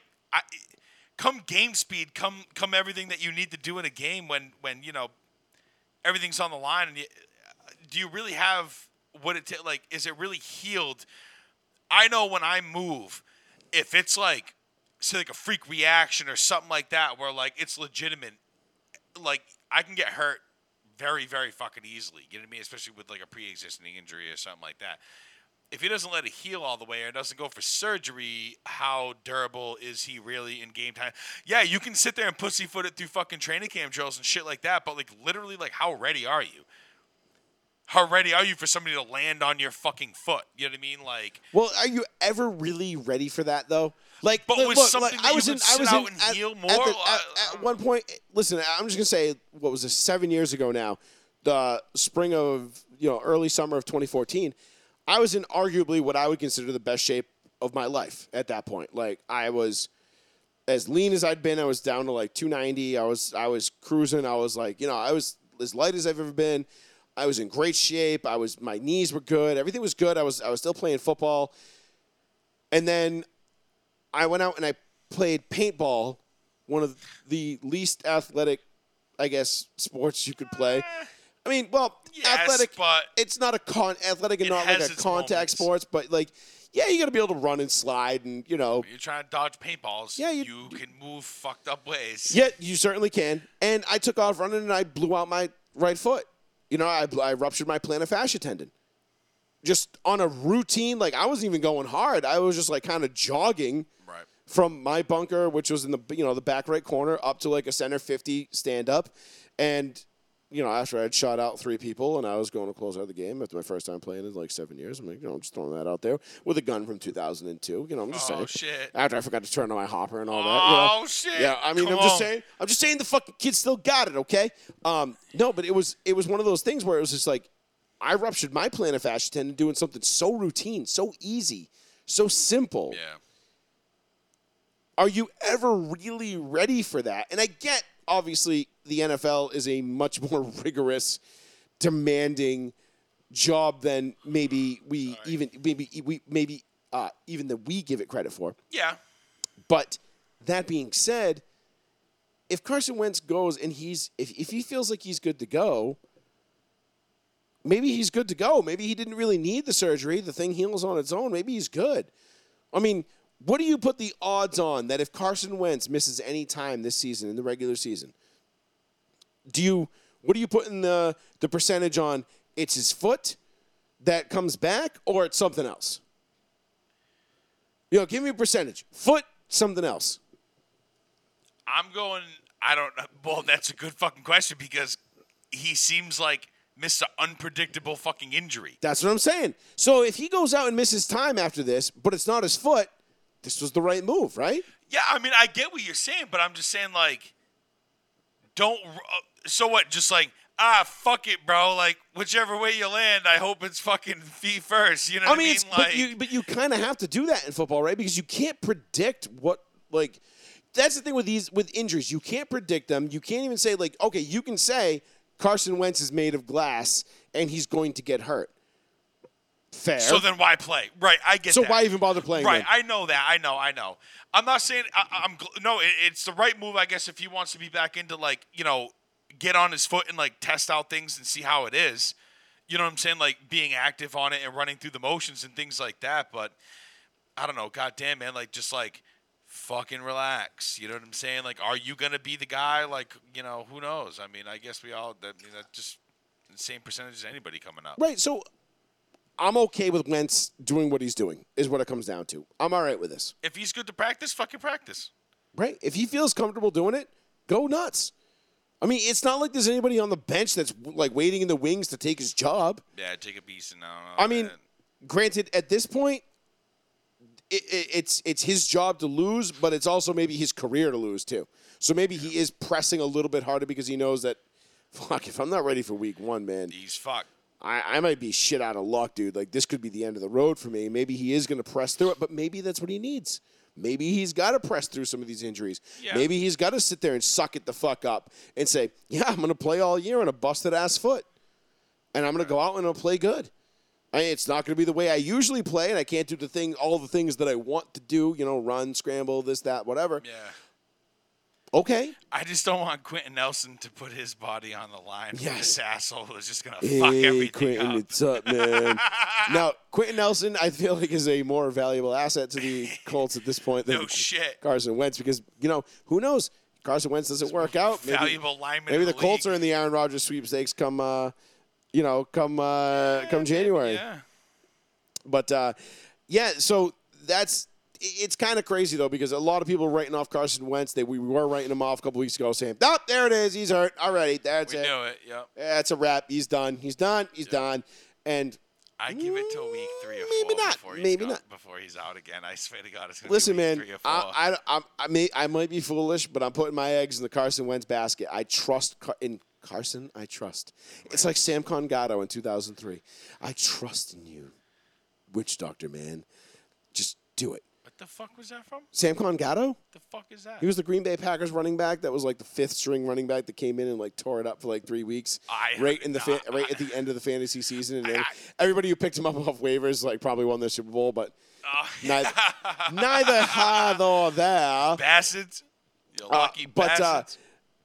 come game speed, come everything that you need to do in a game when you know, everything's on the line. And do you really have what it takes? Like, is it really healed? I know when I move, if it's like, say like a freak reaction or something like that, where like it's legitimate, like I can get hurt very, very fucking easily. You know what I mean? Especially with like a pre-existing injury or something like that. If he doesn't let it heal all the way or doesn't go for surgery, how durable is he really in game time? Yeah, you can sit there and pussyfoot it through fucking training camp drills and shit like that, but like literally, like how ready are you? How ready are you for somebody to land on your fucking foot? You know what I mean? Like, well, are you ever really ready for that though? Like, but with something like, I was in, and heal more. At one point, listen, I'm just gonna say, what was this? 7 years ago now, the spring of early summer of 2014. I was in arguably what I would consider the best shape of my life at that point. Like, I was as lean as I'd been. I was down to, like, 290. I was cruising. I was, like, I was as light as I've ever been. I was in great shape. My knees were good. Everything was good. I was still playing football. And then I went out and I played paintball, one of the least athletic, I guess, sports you could play. I mean, well, yes, athletic, but it's not a athletic and not like a contact sports, but like, yeah, you got to be able to run and slide and, when you're trying to dodge paintballs. Yeah, you can move fucked up ways. Yeah, you certainly can. And I took off running and I blew out my right foot. I ruptured my plantar fascia tendon. Just on a routine, like I wasn't even going hard. I was just like kind of jogging right from my bunker, which was in the, the back right corner up to like a center 50 stand up. And after I'd shot out 3 people and I was going to close out the game after my first time playing in like 7 years, I'm like, I'm just throwing that out there with a gun from 2002. I'm just saying. Oh, shit. After I forgot to turn on my hopper and all that. Oh, shit. Yeah, I mean, I'm just saying the fucking kid still got it, okay? No, but it was one of those things where it was just like, I ruptured my plantar fascia tendon doing something so routine, so easy, so simple. Yeah. Are you ever really ready for that? And I get, obviously, the NFL is a much more rigorous, demanding job than maybe we give it credit for. Yeah. But that being said, if Carson Wentz goes and if he feels like he's good to go, maybe he's good to go. Maybe he didn't really need the surgery. The thing heals on its own. Maybe he's good. I mean, what do you put the odds on that if Carson Wentz misses any time this season in the regular season? What do you put in the percentage on? It's his foot that comes back, or it's something else? Give me a percentage. Foot, something else. I'm going. I don't know. Well, that's a good fucking question because he seems like missed an unpredictable fucking injury. That's what I'm saying. So if he goes out and misses time after this, but it's not his foot, this was the right move, right? Yeah, I mean, I get what you're saying, but I'm just saying, like, don't – so what? Just like, fuck it, bro. Like, whichever way you land, I hope it's fucking feet first. You know what I mean? But you kind of have to do that in football, right? Because you can't predict what – like, that's the thing with injuries. You can't predict them. You can't even say, like, okay, you can say Carson Wentz is made of glass and he's going to get hurt. Fair. So then why play? Right, I get that. So why even bother playing? Right, then? I know that. I know. I'm not saying – it's the right move, I guess, if he wants to be back into, like, get on his foot and, like, test out things and see how it is. You know what I'm saying? Like, being active on it and running through the motions and things like that. But I don't know. God damn, man. Like, just, like, fucking relax. You know what I'm saying? Like, are you going to be the guy? Like, who knows? I mean, I guess we all – that's just the same percentage as anybody coming up. Right, so – I'm okay with Wentz doing what he's doing, is what it comes down to. I'm all right with this. If he's good to practice, fucking practice. right? If he feels comfortable doing it, go nuts. I mean, it's not like there's anybody on the bench that's, like, waiting in the wings to take his job. Yeah, Jacob Eason, I don't know. I mean, granted, at this point, it's his job to lose, but it's also maybe his career to lose, too. So maybe he is pressing a little bit harder because he knows that, fuck, if I'm not ready for week one, man. He's fucked. I might be shit out of luck, dude. Like, this could be the end of the road for me. Maybe he is going to press through it, but maybe that's what he needs. Maybe he's got to press through some of these injuries. Yeah. Maybe he's got to sit there and suck it the fuck up and say, yeah, I'm going to play all year on a busted-ass foot, and I'm going to go out and I'll play good. It's not going to be the way I usually play, and I can't do all the things that I want to do, you know, run, scramble, this, that, whatever. Yeah. Okay. I just don't want Quentin Nelson to put his body on the line for this asshole who's just going to fuck everything Quentin, up. It's up, man. Now, Quentin Nelson, I feel like, is a more valuable asset to the Colts at this point than Carson Wentz because, you know, who knows? Carson Wentz doesn't work out. Maybe, valuable lineman maybe the Colts league. Are in the Aaron Rodgers sweepstakes come January. Yeah. But, so that's – it's kind of crazy, though, because a lot of people are writing off Carson Wentz. We were writing him off a couple weeks ago saying, oh, there it is. He's hurt. All right. That's it. We knew it. Yep. That's a wrap. He's done. And I give it till week 3 or 4. Maybe not. Before he's out again. I swear to God, it's going to be week 3 or 4. I might be foolish, but I'm putting my eggs in the Carson Wentz basket. I trust in Carson. I trust. It's like Sam Cangelosi in 2003. I trust in you, witch doctor, man. Just do it. The fuck was that from? Sam Cangelosi? The fuck is that? He was the Green Bay Packers running back that was like the fifth string running back that came in and like tore it up for like 3 weeks. Right at the end of the fantasy season, and everybody who picked him up off waivers like probably won the Super Bowl, but neither high nor there. Bastards, you lucky bastards.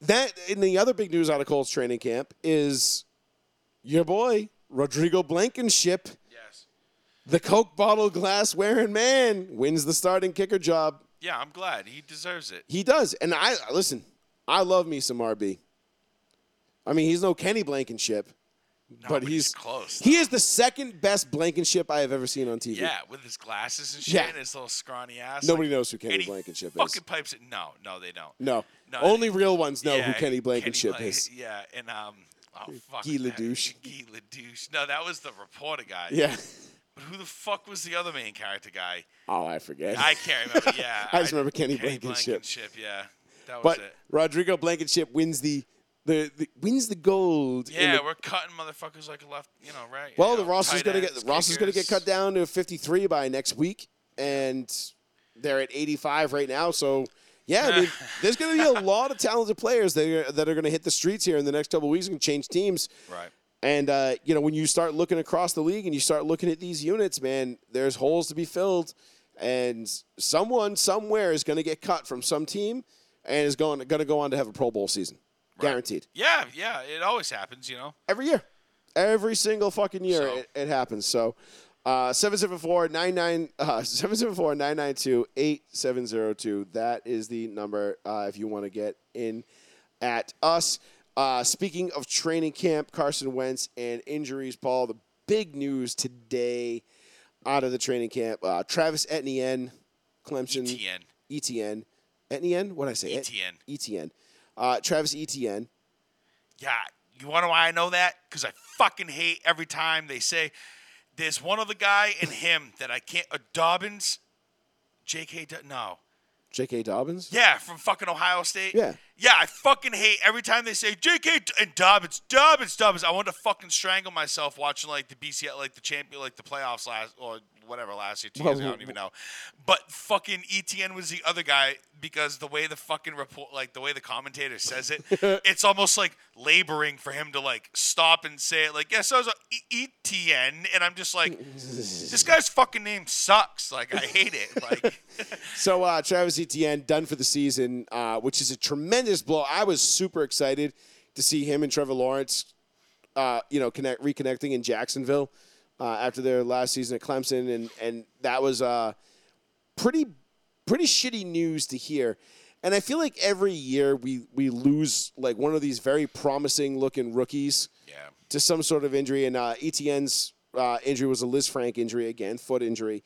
But in the other big news out of Colts training camp is your boy Rodrigo Blankenship. The Coke bottle glass wearing man wins the starting kicker job. Yeah, I'm glad. He deserves it. He does. And I love me some RB. I mean, he's no Kenny Blankenship, but he's close. Though. He is the second best Blankenship I have ever seen on TV. Yeah, with his glasses and shit and his little scrawny ass. Nobody knows who Kenny Blankenship is. Fucking pipes it. No, they don't. No only real ones know who Kenny Blankenship is. Yeah, and oh fuck. Guy LaDouche. No, that was the reporter guy. Yeah. Who the fuck was the other main character guy? Oh, I forget. I can't remember. Yeah, I just remember Kenny Blankenship. Yeah, that was it. Rodrigo Blankenship wins the gold. Yeah, we're cutting motherfuckers like a left, you know, right. Well, the roster's gonna get cut down to 53 by next week, and they're at 85 right now. So yeah, I mean, there's gonna be a lot of talented players that are gonna hit the streets here in the next couple of weeks and change teams. Right. And, you know, when you start looking across the league and you start looking at these units, man, there's holes to be filled. And someone somewhere is going to get cut from some team and is going to go on to have a Pro Bowl season. Right. Guaranteed. Yeah. It always happens, you know. Every year. Every single fucking year it happens. So, 774-992-8702. That is the number if you want to get in at us. Speaking of training camp, Carson Wentz, and injuries, Paul, the big news today out of the training camp, Travis Etienne, Clemson. Etienne? What'd I say? Etienne. Travis Etienne. Yeah. You want to know why I know that? Because I fucking hate every time they say, there's one other guy and him that I can't. Dobbins? J.K. Dobbins? Yeah, from fucking Ohio State. Yeah. Yeah, I fucking hate every time they say J.K. and Dobbins. I want to fucking strangle myself watching like the BCS, like the champion, like the playoffs last year, 2 years ago, I don't even know. But fucking Etienne was the other guy because the way the fucking report, like the way the commentator says it, it's almost like laboring for him to like stop and say it. Like, yeah, so I was like, Etienne, and I'm just like, this guy's fucking name sucks. Like, I hate it. Like, so Travis Etienne done for the season, which is a tremendous blow. I was super excited to see him and Trevor Lawrence, reconnecting in Jacksonville. After their last season at Clemson, and that was pretty shitty news to hear. And I feel like every year we lose like one of these very promising looking rookies to some sort of injury. And Etienne's injury was a Lisfranc injury again, foot injury.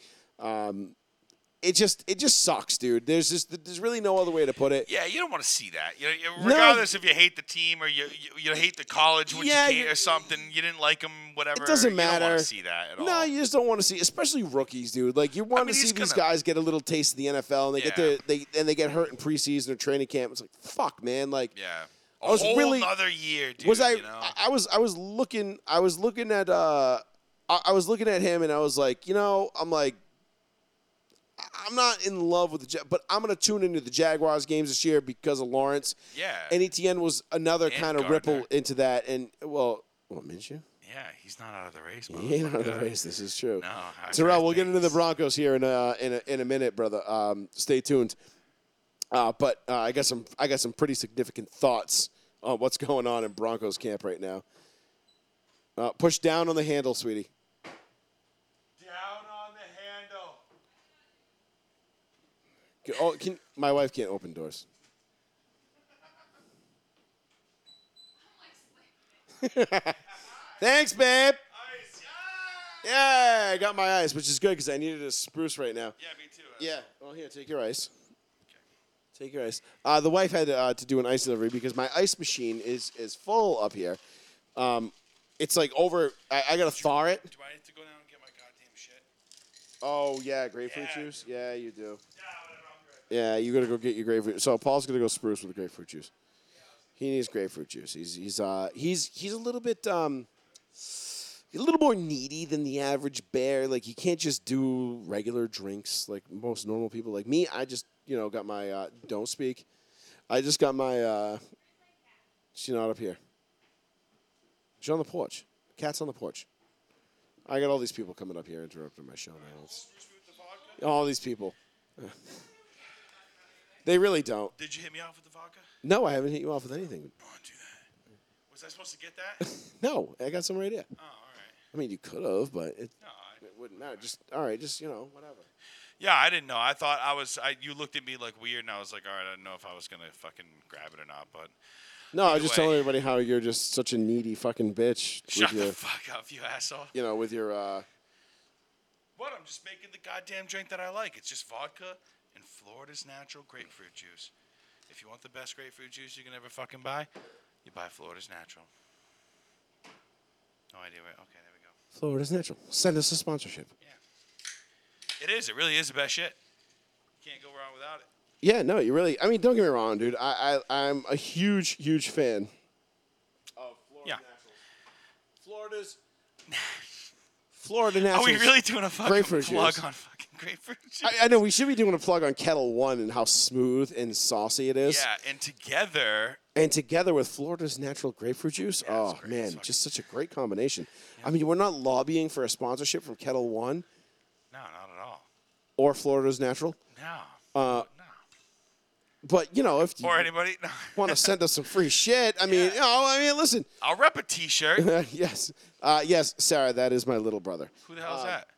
It just sucks, dude. There's really no other way to put it. Yeah, you don't want to see that. You know, regardless if you hate the team or you hate the college, which you hate or something, you didn't like them, whatever. It doesn't matter. You don't want to see that at all. No, you just don't want to see, especially rookies, dude. Like you want to see these guys get a little taste of the NFL, and they get hurt in preseason or training camp. It's like fuck, man. Like I was whole really another year, dude. Was I? You know? I was looking at him, and I was like, you know, I'm like. I'm not in love with the – but I'm going to tune into the Jaguars games this year because of Lawrence. Yeah. And Etienne was another kind of ripple into that. And, well, what, Minshew? Yeah, he's not out of the race. He ain't out of the race. This is true. No, Terrell, we'll get into the Broncos here in a minute, brother. Stay tuned. But I got some pretty significant thoughts on what's going on in Broncos camp right now. Push down on the handle, sweetie. Oh, my wife can't open doors. Thanks, babe. Ice. Yeah, I got my ice, which is good because I needed a spruce right now. Yeah, me too. Yeah. Well, here, take your ice. Okay. Take your ice. The wife had to do an ice delivery because my ice machine is full up here. It's like over. I gotta thaw it. Do I need to go down and get my goddamn shit? Oh yeah, grapefruit juice. Dude. Yeah, you do. Yeah. Yeah, you gotta go get your grapefruit. So Paul's gonna go spruce with the grapefruit juice. He needs grapefruit juice. He's a little bit a little more needy than the average bear. Like he can't just do regular drinks like most normal people. Like me, I just got my don't speak. I just got my. She's not up here. She's on the porch. Cat's on the porch. I got all these people coming up here interrupting my show now. All these people. They really don't. Did you hit me off with the vodka? No, I haven't hit you off with anything. Don't do that. Was I supposed to get that? No, I got some right here. Oh, all right. I mean, you could have, but it wouldn't matter. Just whatever. Yeah, I didn't know. I thought you looked at me like weird, and I was like, all right, I didn't know if I was gonna fucking grab it or not, but. No, I was just telling everybody how you're just such a needy fucking bitch. Shut the fuck up, you asshole. With your. What? I'm just making the goddamn drink that I like. It's just vodka. And Florida's natural grapefruit juice. If you want the best grapefruit juice you can ever fucking buy, you buy Florida's natural. No idea where. Okay, there we go. Florida's natural. Send us a sponsorship. Yeah. It is. It really is the best shit. You can't go wrong without it. Yeah, no, you really. I mean, don't get me wrong, dude. I'm a huge, huge fan of Florida natural. Florida's. Florida natural. Are we really doing a fucking plug juice. On? Grapefruit juice. I know we should be doing a plug on Kettle One and how smooth and saucy it is. Yeah, and together with Florida's natural grapefruit juice. Yeah, oh man, just such a great combination. Yeah. I mean, we're not lobbying for a sponsorship from Kettle One. No, not at all. Or Florida's natural. No. No. But if you anybody want to send us some free shit, I mean, listen. I'll rep a T-shirt. Yes, yes, Sarah, that is my little brother. Who the hell is that?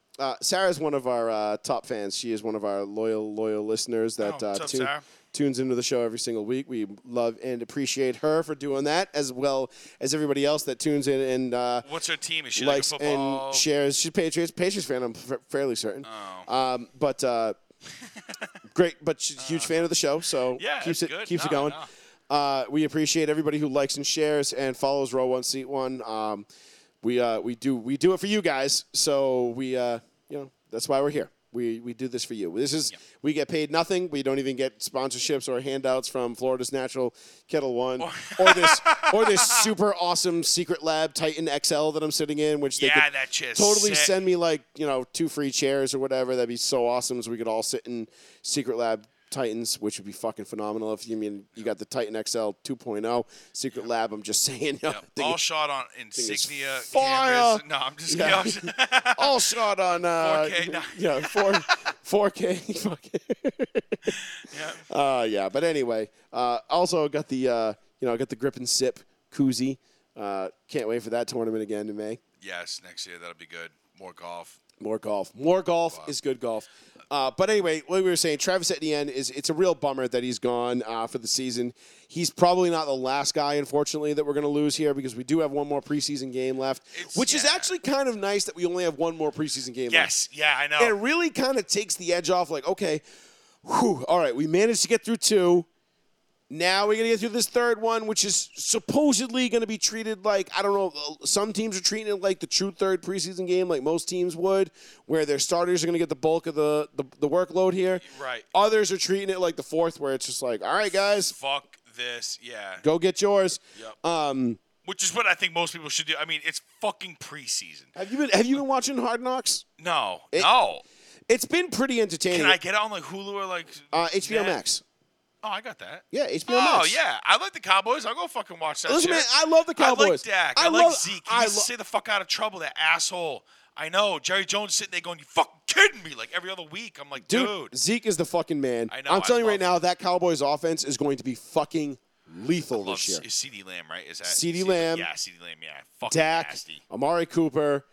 Sarah's one of our top fans. She is one of our loyal listeners that tunes into the show every single week. We love and appreciate her for doing that, as well as everybody else that tunes in and what's her team? Is she likes like football? And shares. She's Patriots fan. I'm fairly certain. Oh. Great, but she's a huge fan of the show. So keeps it going. No. We appreciate everybody who likes and shares and follows Row One Seat One. We do it for you guys, so we that's why we're here. We do this for you. This is we get paid nothing. We don't even get sponsorships or handouts from Florida's Natural, Kettle One, or this super awesome Secret Lab Titan XL that I'm sitting in, which they could that shit's totally sick. Send me like 2 free chairs or whatever. That'd be so awesome. So we could all sit in Secret Lab Titans, which would be fucking phenomenal. If you mean you got the Titan XL 2.0 Secret Lab, I'm just saying. All shot on insignia cameras. No, I'm just kidding. All shot on 4K. No. 4K. Fucking. But anyway, also got the Grip and Sip koozie. Can't wait for that tournament again in May. Yes, next year that'll be good. More golf. More golf is good golf. But anyway, what we were saying, Travis Etienne, it's a real bummer that he's gone for the season. He's probably not the last guy, unfortunately, that we're going to lose here because we do have one more preseason game left, which is actually kind of nice that we only have one more preseason game left. Yes, yeah, I know. And it really kind of takes the edge off, like, okay, all right, we managed to get through two. Now we're going to get through this third one, which is supposedly going to be treated like, I don't know, some teams are treating it like the true third preseason game like most teams would, where their starters are going to get the bulk of the workload here. Right. Others are treating it like the fourth, where it's just like, all right, guys. Fuck this, yeah. Go get yours. Yep. Which is what I think most people should do. I mean, it's fucking preseason. Have you been watching Hard Knocks? No. It's been pretty entertaining. Can I get it on like Hulu or like HBO Max? Oh, I got that. Yeah, HBO Max. Oh, yeah. I like the Cowboys. I'll go fucking watch that shit. Listen, man, I love the Cowboys. I like Dak. I like Zeke. He used to stay the fuck out of trouble, that asshole. I know. Jerry Jones sitting there going, you fucking kidding me? Like every other week. I'm like, dude. Zeke is the fucking man. I know. I'm telling you right now, that Cowboys offense is going to be fucking lethal this year. Is CeeDee Lamb, right? Is that CeeDee Lamb? Yeah, CeeDee Lamb. Yeah. Fucking Dak, nasty. Amari Cooper,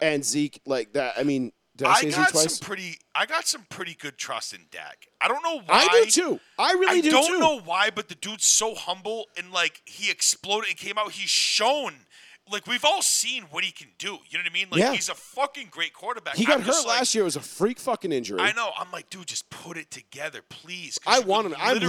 and Zeke like that. I mean, I got some pretty good trust in Dak. I don't know why. I do too. I really do too. I don't know why, but the dude's so humble and like he exploded and came out. He's shown, like we've all seen what he can do. You know what I mean? Like he's a fucking great quarterback. He got hurt last year. It was a freak fucking injury. I know. I'm like, dude, just put it together, please. I want him. I'm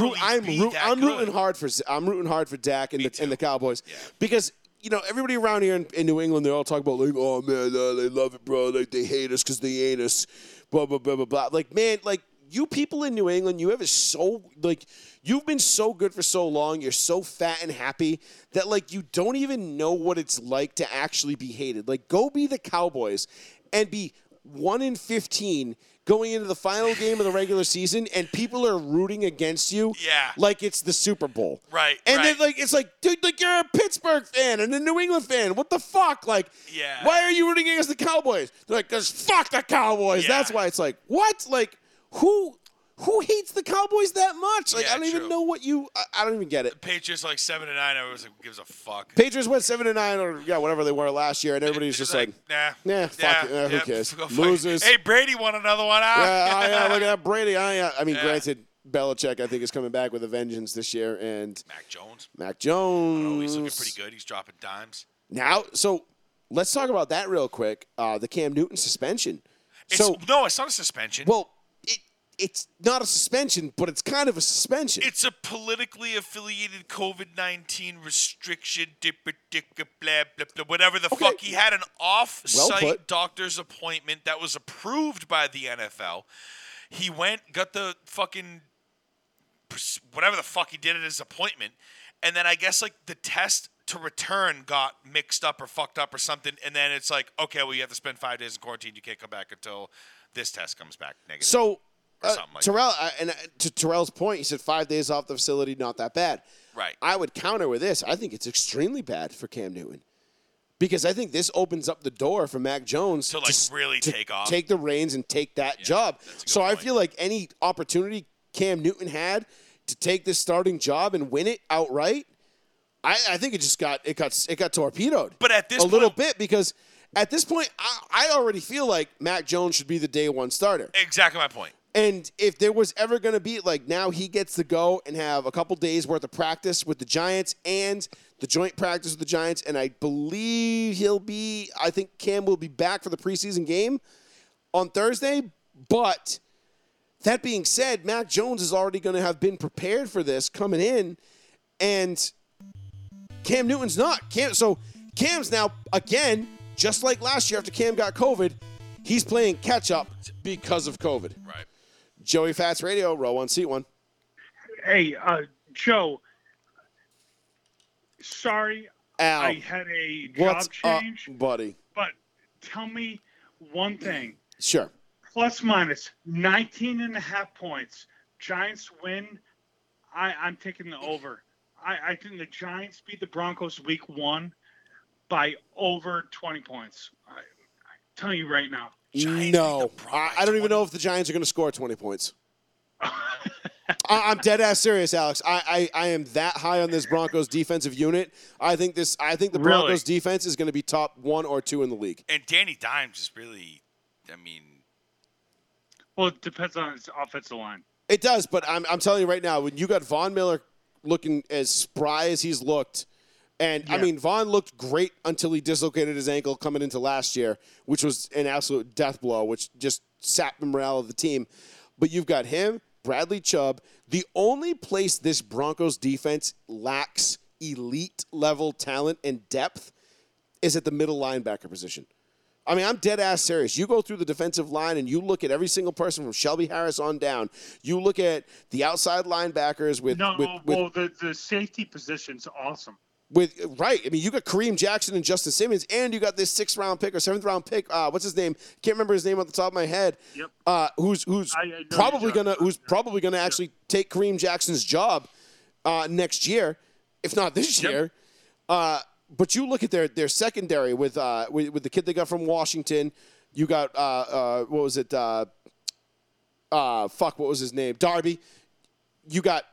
rooting hard for Dak and the Cowboys because. You know, everybody around here in New England, they all talk about, like, oh, man, they love it, bro. Like, they hate us because they ain't us, blah, blah, blah, blah, blah. Like, man, like, you people in New England, you have it so, like, you've been so good for so long. You're so fat and happy that, like, you don't even know what it's like to actually be hated. Like, go be the Cowboys and be 1-15 going into the final game of the regular season, and people are rooting against you like it's the Super Bowl. Right, then, like, it's like, dude, like, you're a Pittsburgh fan and a New England fan. What the fuck? Like, why are you rooting against the Cowboys? They're like, because fuck the Cowboys. Yeah. That's why. It's like, what? Like, who hates the Cowboys that much? Like, I don't even know what you – I don't even get it. The Patriots, like, 7-9. I was like, gives a fuck. Patriots went 7-9 or, whatever they were last year, and everybody's just like, nah, fuck it. Who cares? Losers. Hey, Brady won another one out. Look at that, Brady. Granted, Belichick, I think, is coming back with a vengeance this year. And Mac Jones. I don't know, he's looking pretty good. He's dropping dimes. Now, so let's talk about that real quick, the Cam Newton suspension. No, it's not a suspension. Well, it's not a suspension, but it's kind of a suspension. It's a politically affiliated COVID-19 restriction, whatever the fuck. He had an off-site doctor's appointment that was approved by the NFL. He went, got the fucking whatever the fuck he did at his appointment, and then I guess like the test to return got mixed up or fucked up or something, and then it's like, okay, well, you have to spend 5 days in quarantine. You can't come back until this test comes back negative. So... like Terrell, to Terrell's point, he said 5 days off the facility, not that bad. Right. I would counter with this. I think it's extremely bad for Cam Newton because I think this opens up the door for Mac Jones to really take off, take the reins, and take that job. So I feel like any opportunity Cam Newton had to take this starting job and win it outright, I think it just got torpedoed. But at this point, a little bit because. At this point, I already feel like Mac Jones should be the day one starter. Exactly my point. And if there was ever going to be, like, now he gets to go and have a couple days' worth of practice with the Giants and the joint practice with the Giants, and I believe I think Cam will be back for the preseason game on Thursday. But that being said, Mac Jones is already going to have been prepared for this coming in, and Cam Newton's not. So Cam's now, again... Just like last year after Cam got COVID, he's playing catch-up because of COVID. Right. Joey Fats Radio, row one, seat one. Hey, Joe, sorry I had a job change. What's up, buddy? But tell me one thing. Sure. Plus minus 19.5 points. Giants win. I'm taking the over. I think the Giants beat the Broncos week one. By over 20 points. I'm telling you right now. Giants, no. I don't even know if the Giants are going to score 20 points. I'm dead ass serious, Alex. I am that high on this Broncos defensive unit. I think the Broncos defense is going to be top 1 or 2 in the league. And Danny Dimes is really, I mean, well, it depends on his offensive line. It does, but I'm telling you right now, when you got Von Miller looking as spry as he's looked, and I mean, Von looked great until he dislocated his ankle coming into last year, which was an absolute death blow, which just sapped the morale of the team. But you've got him, Bradley Chubb. The only place this Broncos defense lacks elite level talent and depth is at the middle linebacker position. I mean, I'm dead-ass serious. You go through the defensive line and you look at every single person from Shelby Harris on down. You look at the outside linebackers with... the safety position's awesome. Right. I mean, you got Kareem Jackson and Justin Simmons, and you got this 6th-round pick or 7th-round pick. What's his name? Can't remember his name off the top of my head. Yep. Who's probably gonna actually take Kareem Jackson's job next year, if not this year. But you look at their secondary with the kid they got from Washington. You got what was his name? Darby. You got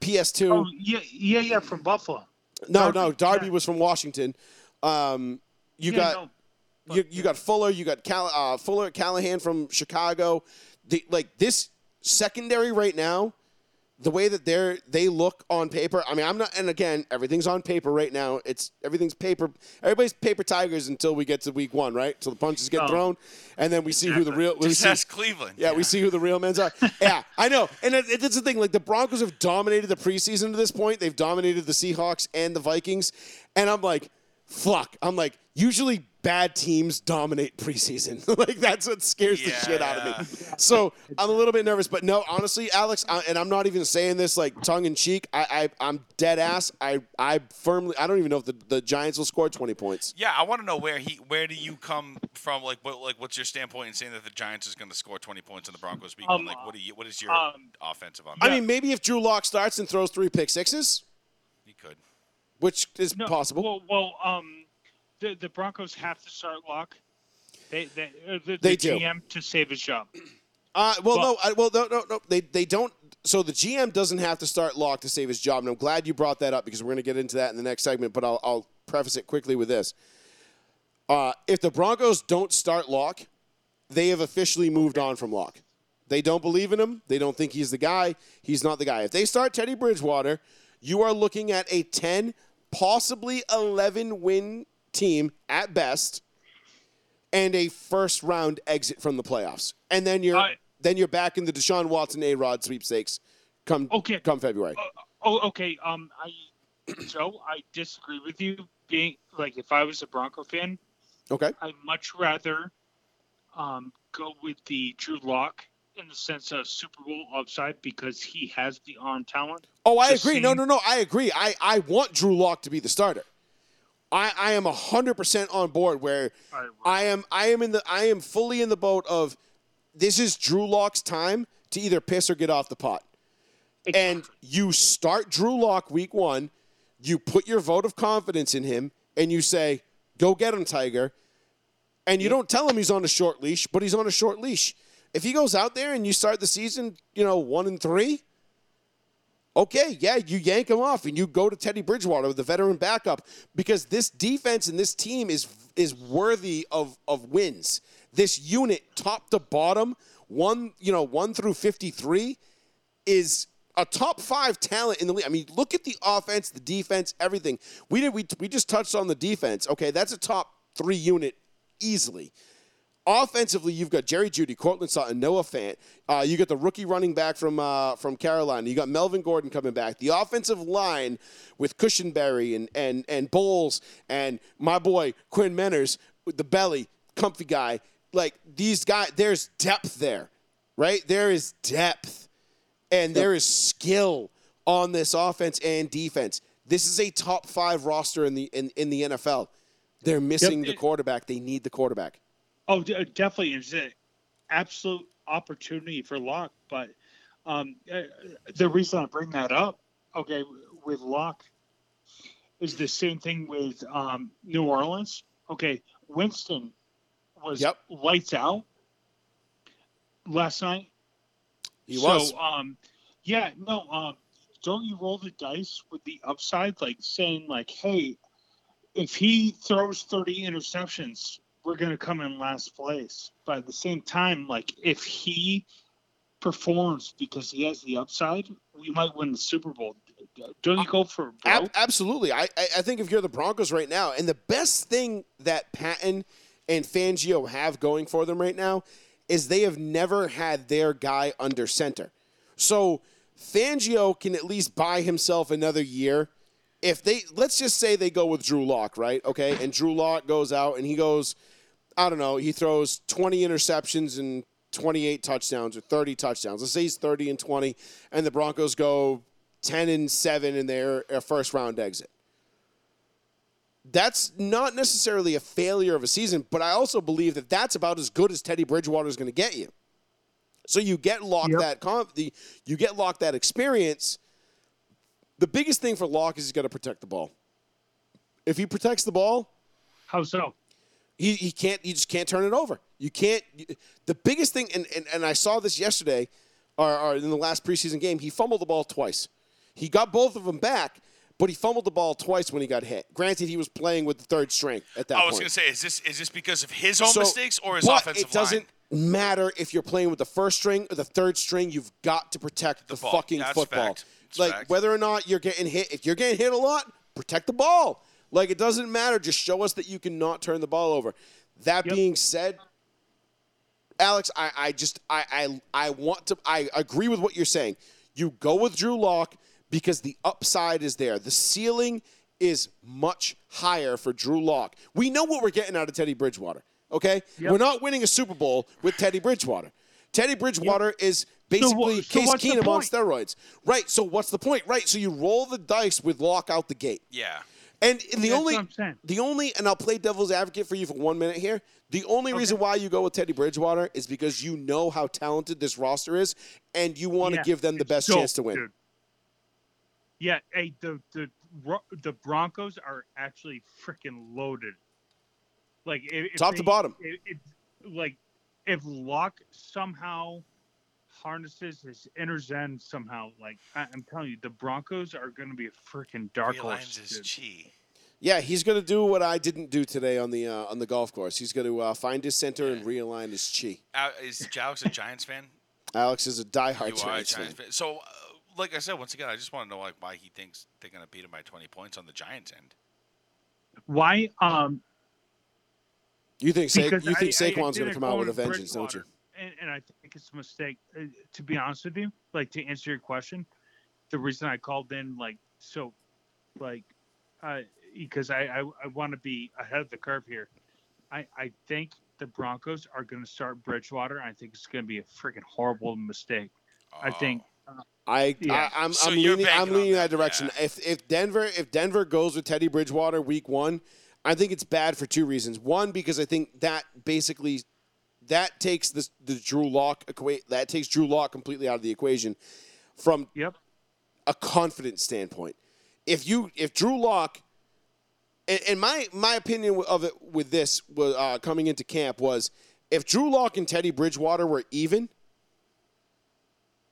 PS2. Oh yeah, from Buffalo. Darby was from Washington. You got Fuller. You got Callahan from Chicago. This secondary right now, the way that they look on paper. I mean, I'm not. And again, everything's on paper right now. Everything's paper. Everybody's paper tigers until we get to week one, right? Till the punches get thrown, and then we see who the real. Just ask Cleveland. Yeah, we see who the real men's are. Yeah, I know. And it's the thing. Like the Broncos have dominated the preseason to this point. They've dominated the Seahawks and the Vikings. And I'm like, fuck. I'm like, usually bad teams dominate preseason. Like, that's what scares the shit out of me. So I'm a little bit nervous. But, no, honestly, Alex, and I'm not even saying this, like, tongue-in-cheek. I'm dead ass. I firmly – I don't even know if the Giants will score 20 points. Yeah, I want to know where do you come from? Like, what's your standpoint in saying that the Giants is going to score 20 points and the Broncos beat them? Like, what is your offensive on that? I mean, maybe if Drew Lock starts and throws 3 pick-sixes. He could. Which is possible. The Broncos have to start Lock. They do. GM to save his job. No. They don't. So the GM doesn't have to start Lock to save his job, and I'm glad you brought that up because we're going to get into that in the next segment. But I'll preface it quickly with this: if the Broncos don't start Lock, they have officially moved on from Lock. They don't believe in him. They don't think he's the guy. He's not the guy. If they start Teddy Bridgewater, you are looking at a 10, possibly 11 win team at best, and a first-round exit from the playoffs, and then you're back in the Deshaun Watson A-Rod sweepstakes come February. I disagree with you. Being like, if I was a Bronco fan, I'd much rather go with the Drew Lock in the sense of Super Bowl upside because he has the arm talent. Oh, I agree. No, I agree. I want Drew Lock to be the starter. I am 100% on board where I am fully in the boat of this is Drew Lock's time to either piss or get off the pot. Exactly. And you start Drew Lock week one, you put your vote of confidence in him, and you say, go get him, Tiger. And you don't tell him he's on a short leash, but he's on a short leash. If he goes out there and you start the season, 1-3, you yank him off and you go to Teddy Bridgewater with the veteran backup because this defense and this team is worthy of wins. This unit, top to bottom, 1 through 53, is a top 5 talent in the league. I mean, look at the offense, the defense, everything. We just touched on the defense. Okay, that's a top 3 unit easily. Offensively, you've got Jerry Jeudy, Courtland Sutton, Noah Fant. You got the rookie running back from Carolina. You got Melvin Gordon coming back. The offensive line with Cushenberry and Bowles and my boy Quinn Menners with the belly, comfy guy. Like these guys, there's depth there, right? There is depth, and there is skill on this offense and defense. This is a top 5 roster in the NFL. They're missing the quarterback. They need the quarterback. Oh, definitely. It's an absolute opportunity for Lock. But the reason I bring that up, with Lock is the same thing with New Orleans. Okay, Winston was lights out last night. He was. So Yeah, no, don't you roll the dice with the upside, like saying, like, hey, if he throws 30 interceptions, we're going to come in last place. But at the same time, like, if he performs because he has the upside, we might win the Super Bowl. Don't you go for it, bro? Absolutely. I think if you're the Broncos right now, and the best thing that Patton and Fangio have going for them right now is they have never had their guy under center. So Fangio can at least buy himself another year. If they, let's just say they go with Drew Lock, right? Okay, and Drew Lock goes out and he goes, I don't know, he throws 20 interceptions and 28 touchdowns or 30 touchdowns. Let's say he's 30-20, and the Broncos go 10-7 in their first round exit. That's not necessarily a failure of a season, but I also believe that that's about as good as Teddy Bridgewater is going to get you. So you get Lock that experience. The biggest thing for Locke is he's got to protect the ball. If he protects the ball, how so? He can't. He just can't turn it over. You can't. The biggest thing, and I saw this yesterday, or in the last preseason game, he fumbled the ball twice. He got both of them back, but he fumbled the ball twice when he got hit. Granted, he was playing with the third string at that point. I was going to say, is this because of his own mistakes or his offensive line? It doesn't matter if you're playing with the first string or the third string. You've got to protect the fucking football. Fact. Like, whether or not you're getting hit, if you're getting hit a lot, protect the ball. Like, it doesn't matter. Just show us that you cannot turn the ball over. That being said, Alex, I agree with what you're saying. You go with Drew Lock because the upside is there. The ceiling is much higher for Drew Lock. We know what we're getting out of Teddy Bridgewater, okay? Yep. We're not winning a Super Bowl with Teddy Bridgewater. Teddy Bridgewater is basically Case Keenum on steroids. Right, so what's the point? Right, so you roll the dice with Lock out the gate. Yeah. And the only, and I'll play devil's advocate for you for 1 minute here, the only reason why you go with Teddy Bridgewater is because you know how talented this roster is, and you want to give them the best chance to win. Dude. Yeah, hey, the Broncos are actually freaking loaded. Like to bottom. If Lock somehow harnesses his inner zen somehow, like I'm telling you, the Broncos are going to be a freaking dark horse. Yeah, he's going to do what I didn't do today on the golf course. He's going to find his center and realign his chi. Is Alex a Giants fan? Alex is a diehard Giants fan. So, like I said, once again, I just want to know like why he thinks they're going to beat him by 20 points on the Giants end. Why? You think Saquon's going to come out with a vengeance, don't you? And I think it's a mistake. To be honest with you, like to answer your question, the reason I called in, because I want to be ahead of the curve here. I think the Broncos are going to start Bridgewater. I think it's going to be a freaking horrible mistake. Oh. I think. I'm leaning that direction. Yeah. If Denver goes with Teddy Bridgewater week one, I think it's bad for two reasons. One, because I think that basically takes Drew Lock completely out of the equation from a confidence standpoint. If Drew Lock, and my opinion of it with this was coming into camp was if Drew Lock and Teddy Bridgewater were even,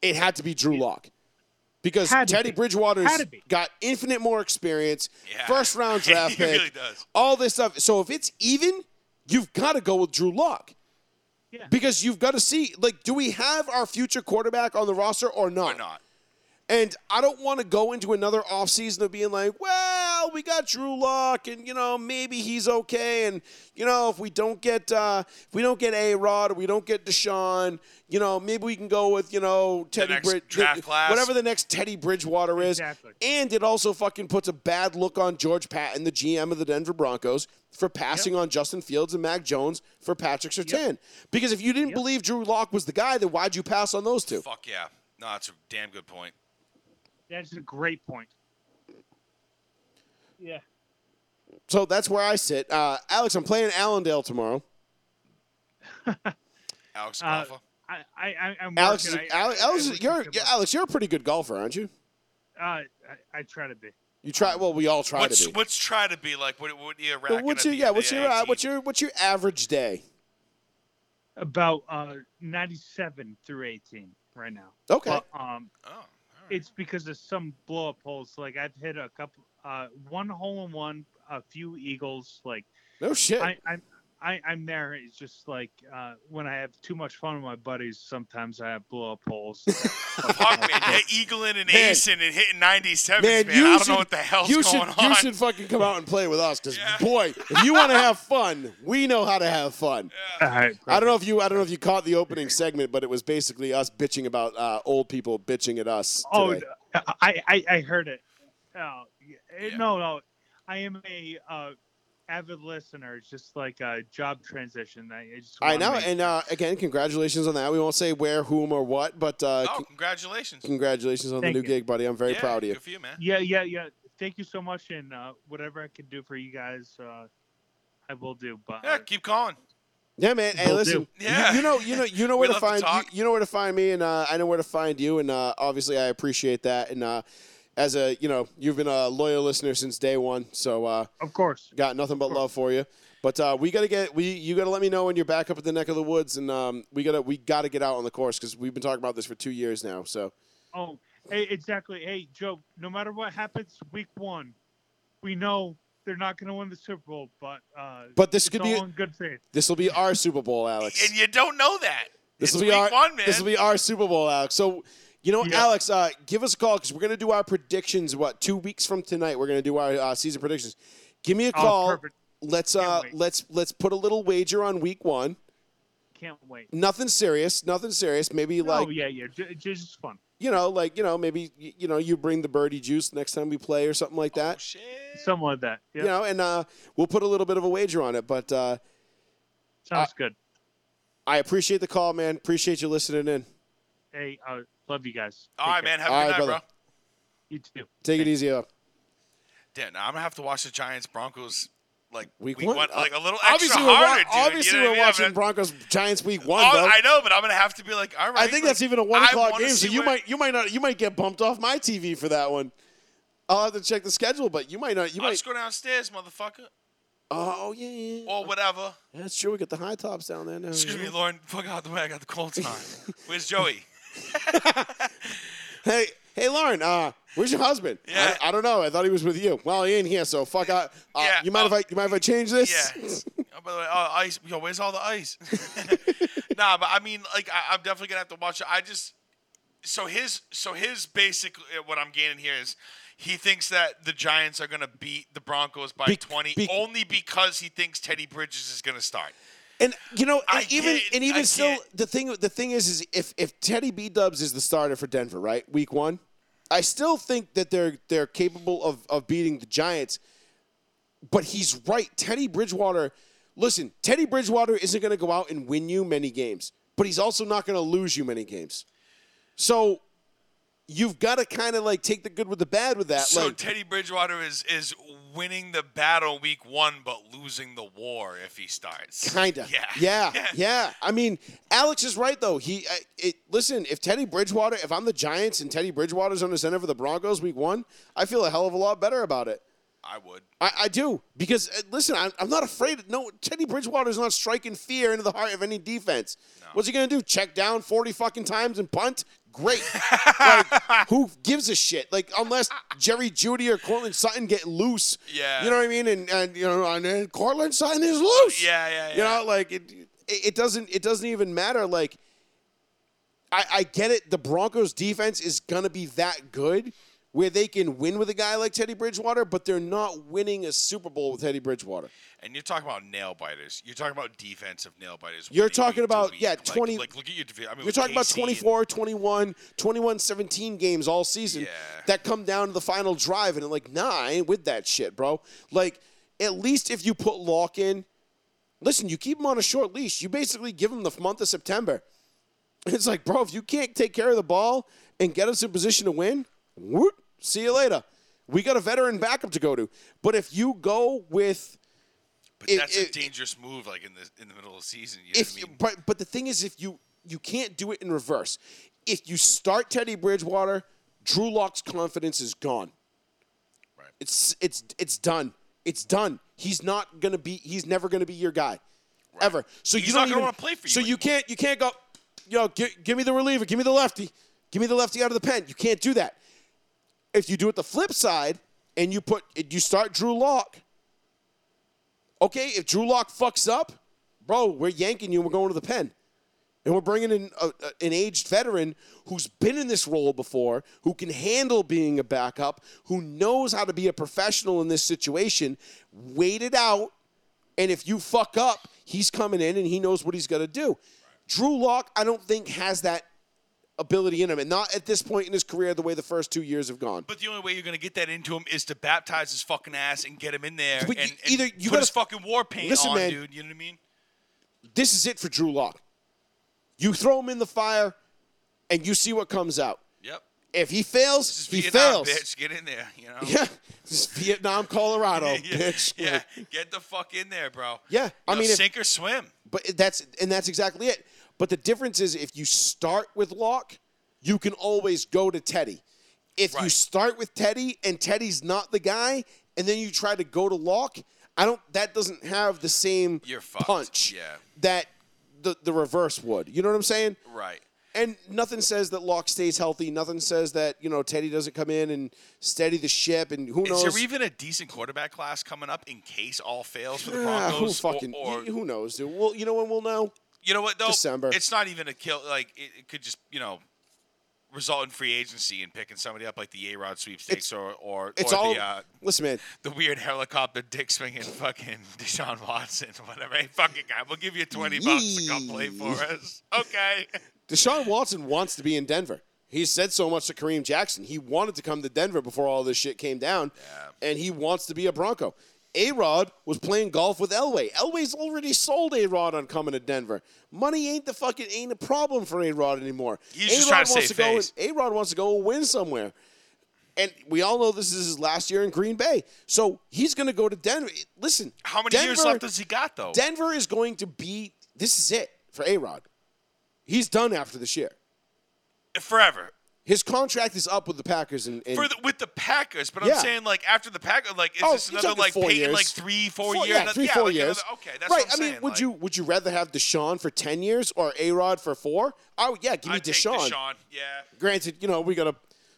it had to be Drew Lock. Because Teddy Bridgewater's got infinite more experience, first-round draft pick, really all this stuff. So if it's even, you've got to go with Drew Lock. Yeah. Because you've got to see, like, do we have our future quarterback on the roster or not? Or not. And I don't want to go into another offseason of being like, well, we got Drew Lock, and, you know, maybe he's okay. And, you know, if we don't get A-Rod or we don't get Deshaun, you know, maybe we can go with, you know, whatever the next Teddy Bridgewater is. Exactly. And it also fucking puts a bad look on George Patton, the GM of the Denver Broncos, for passing on Justin Fields and Mac Jones for Patrick Surtain. Because if you didn't believe Drew Lock was the guy, then why'd you pass on those two? Fuck yeah. No, that's a damn good point. That's a great point. Yeah. So that's where I sit. Alex, I'm playing Allendale tomorrow. Alex, golfer? I'm Alex, working. Alex, you're a pretty good golfer, aren't you? I try to be. You try. Well, we all try to be. What's try to be like? What are you racking up? Yeah. What's your average day? About 97 through 18 right now. Okay. But, it's because of some blow-up holes. Like, I've hit a couple, one hole-in-one, a few eagles. Like, no shit. I'm there. It's just like when I have too much fun with my buddies, sometimes I have blow-up holes. Fuck, man. Eagling and acing and hitting 97s, man. I don't know what the hell's going on. You should fucking come out and play with us because, boy, if you want to have fun, we know how to have fun. Yeah. All right, I don't know if you caught the opening segment, but it was basically us bitching about old people bitching at us. Oh, I heard it. Oh, yeah. No. I am a... avid listener. It's just like a job transition. I know. And again, congratulations on that. We won't say where, whom, or what, but congratulations. Congratulations on the new gig, buddy. I'm very proud of you. Good for you, man. Yeah. Thank you so much. And whatever I can do for you guys, I will do. But keep calling. Yeah, man. Hey, listen. Yeah. You know where to find you know where to find me, and I know where to find you, and obviously I appreciate that. And as a, you've been a loyal listener since day one, so of course, got nothing but love for you. But you gotta let me know when you're back up at the neck of the woods, and we gotta get out on the course because we've been talking about this for 2 years now. So. Oh, hey, exactly. Hey, Joe. No matter what happens, week 1, we know they're not going to win the Super Bowl, but this could be all in good faith. This will be our Super Bowl, Alex. And you don't know that. This will be our Super Bowl, Alex. So. Alex, give us a call because we're going to do our predictions, 2 weeks from tonight? We're going to do our season predictions. Give me a call. Perfect. Let's put a little wager on week 1. Can't wait. Nothing serious. Maybe just fun. Maybe, you bring the birdie juice next time we play or something like that. Oh, shit. Something like that. Yep. And we'll put a little bit of a wager on it, but. Sounds good. I appreciate the call, man. Appreciate you listening in. Hey, love you guys. Take care, man. Have a good night, brother. You too. Take it easy up. Damn, I'm going to have to watch the Giants-Broncos week one, like a little extra harder, dude. Obviously, we're watching Broncos-Giants week 1, though. I know, but I'm going to have to be like, all right. I think that's even a 1 o'clock game, so you might get bumped off my TV for that one. I'll have to check the schedule, but you might not. I'll just go downstairs, motherfucker. Oh, yeah. Or whatever. Yeah, that's true. We got the high tops down there now. Excuse me, Lauren. Fuck out the way. I got the Colts on. Where's Joey? hey, Lauren, where's your husband? Yeah. I don't know. I thought he was with you. Well, he ain't here, so fuck out. You mind if I change this? Yeah. By the way, ice. Yo, where's all the ice? Nah, but I mean, I'm definitely gonna have to watch it. So his basic what I'm gaining here is he thinks that the Giants are gonna beat the Broncos by 20, only because he thinks Teddy Bridges is gonna start. And the thing is if Teddy B Dubs is the starter for Denver, right, week 1, I still think that they're capable of beating the Giants. But he's right, Teddy Bridgewater isn't going to go out and win you many games, but he's also not going to lose you many games. So you've got to kind of take the good with the bad with that. So Teddy Bridgewater is winning the battle week 1, but losing the war if he starts. Kinda. Yeah. I mean, Alex is right though. If Teddy Bridgewater, if I'm the Giants and Teddy Bridgewater's under center for the Broncos week 1, I feel a hell of a lot better about it. I would. I do because I'm not afraid. No, Teddy Bridgewater's not striking fear into the heart of any defense. No. What's he gonna do? Check down 40 fucking times and punt? Great. Who gives a shit? Unless Jerry Jeudy or Courtland Sutton get loose. Yeah. You know what I mean? And Courtland Sutton is loose. Yeah. It doesn't even matter. I get it. The Broncos defense is gonna be that good where they can win with a guy like Teddy Bridgewater, but they're not winning a Super Bowl with Teddy Bridgewater. And you're talking about nail-biters. You're talking about defensive nail-biters. You're talking about, 20. Look at your defense. I mean, you're talking about 24, 21, 21-17 games all season that come down to the final drive, and nah, I ain't with that shit, bro. At least if you put Lock in, listen, you keep him on a short leash. You basically give him the month of September. It's bro, if you can't take care of the ball and get us in position to win, whoop, see you later. We got a veteran backup to go to. But if you go with... But that's a dangerous move, in the middle of the season. You know what I mean? But the thing is, if you can't do it in reverse. If you start Teddy Bridgewater, Drew Lock's confidence is gone. Right. It's done. It's done. He's never going to be your guy. Right. Ever. So he's not going to want to play for you. So you can't go, give me the reliever. Give me the lefty out of the pen. You can't do that. If you do it the flip side and you start Drew Lock, okay, if Drew Lock fucks up, bro, we're yanking you and we're going to the pen. And we're bringing in an aged veteran who's been in this role before, who can handle being a backup, who knows how to be a professional in this situation. Wait it out, and if you fuck up, he's coming in and he knows what he's going to do. Right. Drew Lock, I don't think, has that ability in him, and not at this point in his career the way the first 2 years have gone. But the only way you're going to get that into him is to baptize his fucking ass and get him in there and put his fucking war paint on, man, dude. You know what I mean? This is it for Drew Lock. You throw him in the fire, and you see what comes out. Yep. If he fails, this is Vietnam, fails. Bitch, get in there, you know. Yeah. This is Vietnam, Colorado, yeah, bitch. Yeah. Get the fuck in there, bro. Yeah. Sink or swim. But that's exactly it. But the difference is, if you start with Locke, you can always go to Teddy. If you start with Teddy and Teddy's not the guy, and then you try to go to Locke, that doesn't have the same punch. Yeah. That. The reverse would. You know what I'm saying? Right. And nothing says that Locke stays healthy. Nothing says that, Teddy doesn't come in and steady the ship, and who knows. Is there even a decent quarterback class coming up in case all fails for the Broncos? Who knows, dude? Well, you know when we'll know? You know what, though? December. It's not even a kill. Like, it could just, result in free agency and picking somebody up like the A-Rod sweepstakes listen, man. The weird helicopter dick swinging fucking Deshaun Watson, whatever. Hey, fucking guy, we'll give you $20 to come play for us. Okay. Deshaun Watson wants to be in Denver. He said so much to Kareem Jackson. He wanted to come to Denver before all this shit came down, and he wants to be a Bronco. A-Rod was playing golf with Elway. Elway's already sold A-Rod on coming to Denver. Money ain't a problem for A-Rod anymore. He's just trying to save face. A-Rod wants to go win somewhere. And we all know this is his last year in Green Bay. So he's going to go to Denver. Listen. How many years left does he got, though? Denver is going to be – this is it for A-Rod. He's done after this year. Forever. His contract is up with the Packers. With the Packers, but I'm saying, like, after the Packers, like, is this another, like, Peyton, like, three, 4 years? Yeah, 3-4 like years. Another, okay, that's right. What I'm saying. Would you rather have Deshaun for 10 years or A-Rod for 4? Oh, yeah, give me Deshaun. Take Deshaun, yeah. Granted, we got to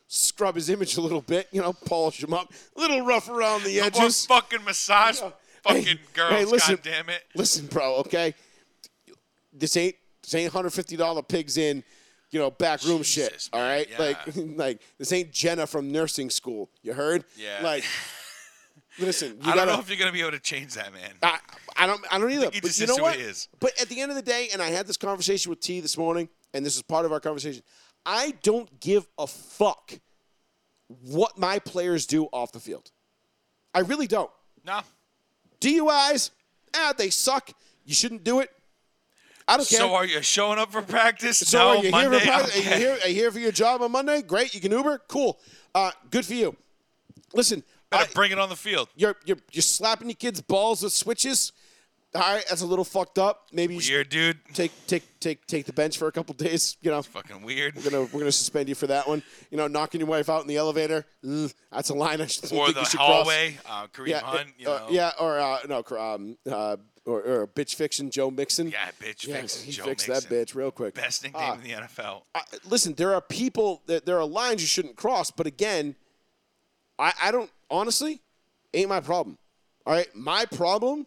scrub his image a little bit, polish him up. A little rough around the edges. No more fucking massage fucking girls, listen, goddammit. Listen, bro, okay? This ain't $150 pigs in. Backroom shit, all right? Yeah. Like this ain't Jenna from nursing school. You heard? Yeah. Like, listen. I don't know if you're gonna be able to change that, man. I don't either. But you know what? But at the end of the day, and I had this conversation with T this morning, and this is part of our conversation. I don't give a fuck what my players do off the field. I really don't. No. DUIs, they suck. You shouldn't do it. I don't care. So are you showing up for practice? So no, Monday? Okay. Are you here for your job on Monday? Great. You can Uber? Cool. Good for you. Listen. Better bring it on the field. You're slapping your kids' balls with switches. All right, that's a little fucked up. Maybe weird, dude. Take the bench for a couple days. It's fucking weird. We're gonna suspend you for that one. Knocking your wife out in the elevator. That's a line I should. Or think the you should hallway. Cross. Kareem Hunt. Or bitch fiction Joe Mixon. Yeah, bitch fiction Joe Mixon. He fixed that bitch real quick. Best nickname in the NFL. Listen, there are people. There are lines you shouldn't cross. But again, I don't honestly. Ain't my problem. All right, my problem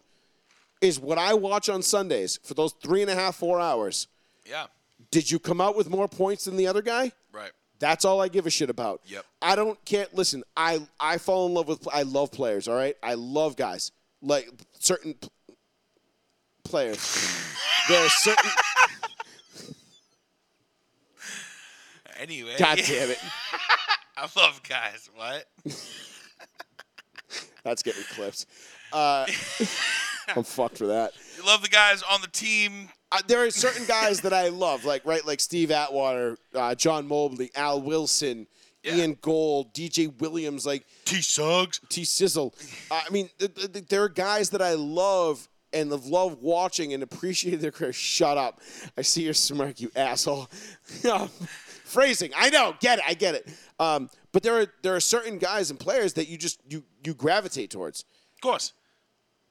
is what I watch on Sundays for those 3.5, 4 hours. Yeah. Did you come out with more points than the other guy? Right. That's all I give a shit about. Yep. I don't care. Listen, I fall in love with – I love players, all right? I love guys. Like, certain players. There are certain – Anyway. God damn it. I love guys. What? That's getting clipped. I'm fucked for that. You love the guys on the team. There are certain guys that I love, like Steve Atwater, John Mobley, Al Wilson, Ian Gold, DJ Williams, like T. Suggs, T. Sizzle. There are guys that I love and love watching and appreciate their career. Shut up! I see your smirk, you asshole. Phrasing, I know. Get it? I get it. But there are certain guys and players that you just you gravitate towards. Of course.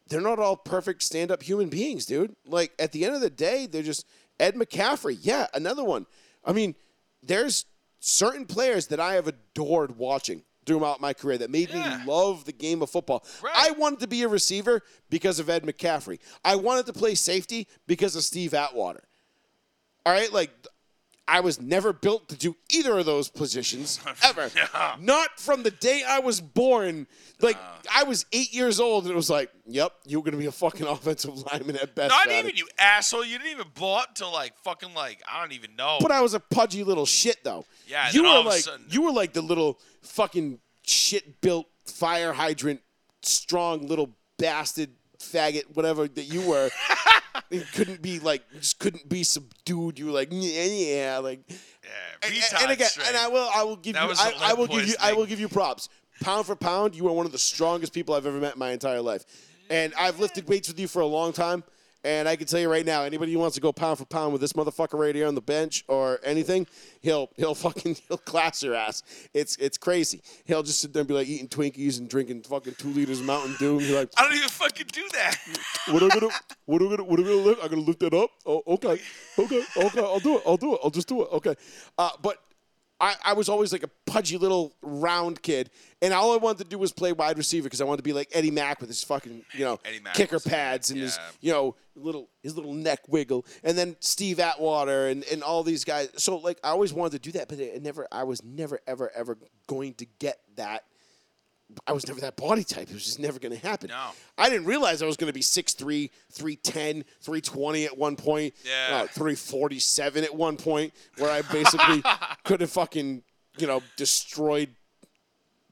They're not all perfect stand-up human beings, dude. Like, at the end of the day, they're just Ed McCaffrey. Yeah, another one. There's certain players that I have adored watching. throughout my career that made me love the game of football. Right. I wanted to be a receiver because of Ed McCaffrey. I wanted to play safety because of Steve Atwater. All right, like, I was never built to do either of those positions ever. Yeah. Not from the day I was born. Like, I was 8 years old, and it was like, yep, you were going to be a fucking offensive lineman at best. Not even, you asshole. You didn't even blow up till like, fucking, like, I don't even know. But I was a pudgy little shit, though. Yeah, you were like, you were like the little fucking shit-built, fire hydrant, strong little bastard faggot, whatever that you were. It couldn't be like, just couldn't be subdued. You were like, yeah, like, and again, straight. And I will give that you, I will give you, thing. I will give you props. Pound for pound, you are one of the strongest people I've ever met in my entire life, and I've lifted weights with you for a long time. And I can tell you right now, anybody who wants to go pound for pound with this motherfucker right here on the bench or anything, he'll class your ass. It's crazy. He'll just sit there and be like eating Twinkies and drinking fucking 2 liters of Mountain Dew. And be like, I don't even fucking do that. What are we gonna lift? I'm gonna lift that up. Oh, okay. I'll do it. I'll just do it. Okay. But I was always like a pudgy little round kid, and all I wanted to do was play wide receiver because I wanted to be like Eddie Mack with his fucking, kicker pads and his, little neck wiggle, and then Steve Atwater and all these guys. So, like, I always wanted to do that, but I was never, ever, ever going to get that. I was never that body type. It was just never going to happen. No. I didn't realize I was going to be 6'3", 310, 320 at one point, 347 at one point, where I basically could have fucking, destroyed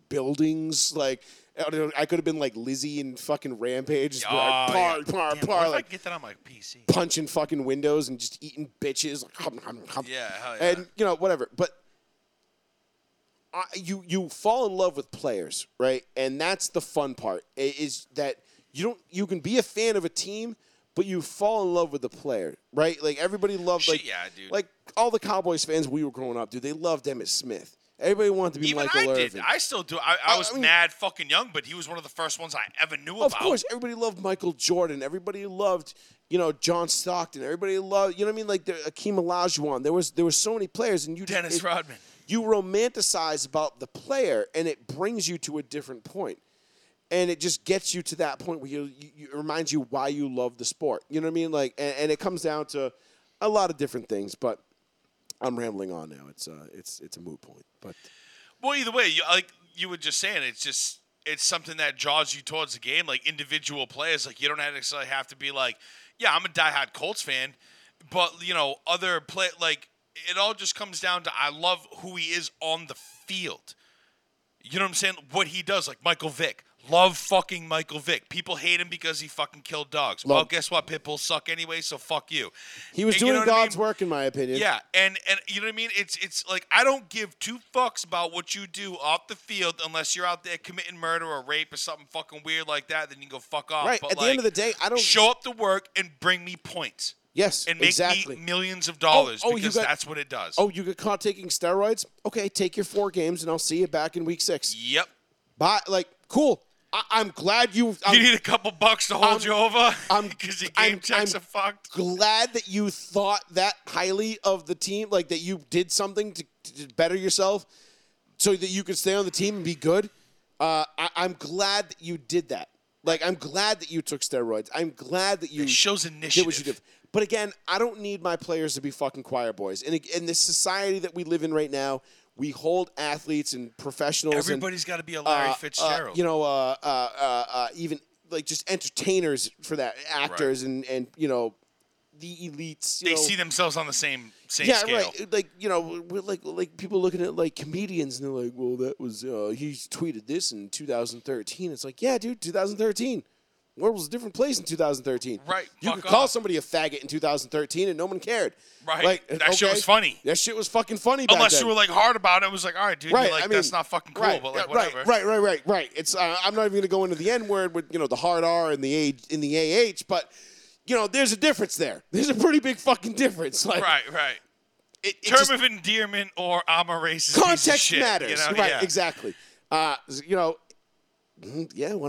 buildings. Like, I could have been like Lizzie in fucking Rampage. Oh, like, par. Like, I get that on my PC. Punching fucking windows and just eating bitches. Yeah, hell yeah. And, whatever. But you fall in love with players, right? And that's the fun part, is that you can be a fan of a team, but you fall in love with the player, right? Like, everybody loved, like all the Cowboys fans we were growing up, dude, they loved Emmitt Smith. Everybody wanted to be Michael Irvin. Even I did. I still do. I was mad fucking young, but he was one of the first ones I ever knew about. Of course, everybody loved Michael Jordan. Everybody loved, John Stockton. Everybody loved, like Akeem Olajuwon. There were so many players, and Dennis Rodman. You romanticize about the player, and it brings you to a different point. And it just gets you to that point where it reminds you why you love the sport. You know what I mean? Like, and it comes down to a lot of different things, but I'm rambling on now. It's a moot point. But well, either way, like you were just saying, it's something that draws you towards the game, like individual players. Like, you don't necessarily have to be like, yeah, I'm a diehard Colts fan, but other play like. It all just comes down to I love who he is on the field. You know what I'm saying? What he does, like Michael Vick. Love fucking Michael Vick. People hate him because he fucking killed dogs. Well, guess what? Pit bulls suck anyway, so fuck you. He was doing God's work, in my opinion. Yeah, and you know what I mean? It's like, I don't give two fucks about what you do off the field unless you're out there committing murder or rape or something fucking weird like that. Then you can go fuck off. Right, but at the end of the day, I don't... Show up to work and bring me points. Yes, and make exactly. me millions of dollars because that's what it does. Oh, you get caught taking steroids? Okay, take your 4 games, and I'll see you back in week 6. Yep. Bye. Like, cool. I'm glad you... you need a couple bucks to hold you over because your game checks are fucked. Glad that you thought that highly of the team, like that you did something to better yourself so that you could stay on the team and be good. I'm glad that you did that. Like, I'm glad that you took steroids. I'm glad that you... It shows initiative. Did what you did. But again, I don't need my players to be fucking choir boys. And in this society that we live in right now, we hold athletes and professionals. Everybody's got to be a Larry Fitzgerald. Even like just entertainers for that, actors, right. and the elites. They see themselves on the same scale. Yeah, right. Like we're like people looking at like comedians and they're like, well, that was he tweeted this in 2013. It's like, yeah, dude, 2013. World was a different place in 2013. Right. You could call somebody a faggot in 2013 and no one cared. Right. Like, that shit was funny. That shit was fucking funny back Unless then. You were like hard about it. It was like, all right, dude, right. Like, I mean, that's not fucking cool, right. But like whatever. Right. It's I'm not even going to go into the N word with, the hard R and the A in the AH, but there's a difference there. There's a pretty big fucking difference. Like, right. It term just, of endearment or I'm a racist. Context piece of shit, matters. Right, yeah. Exactly. One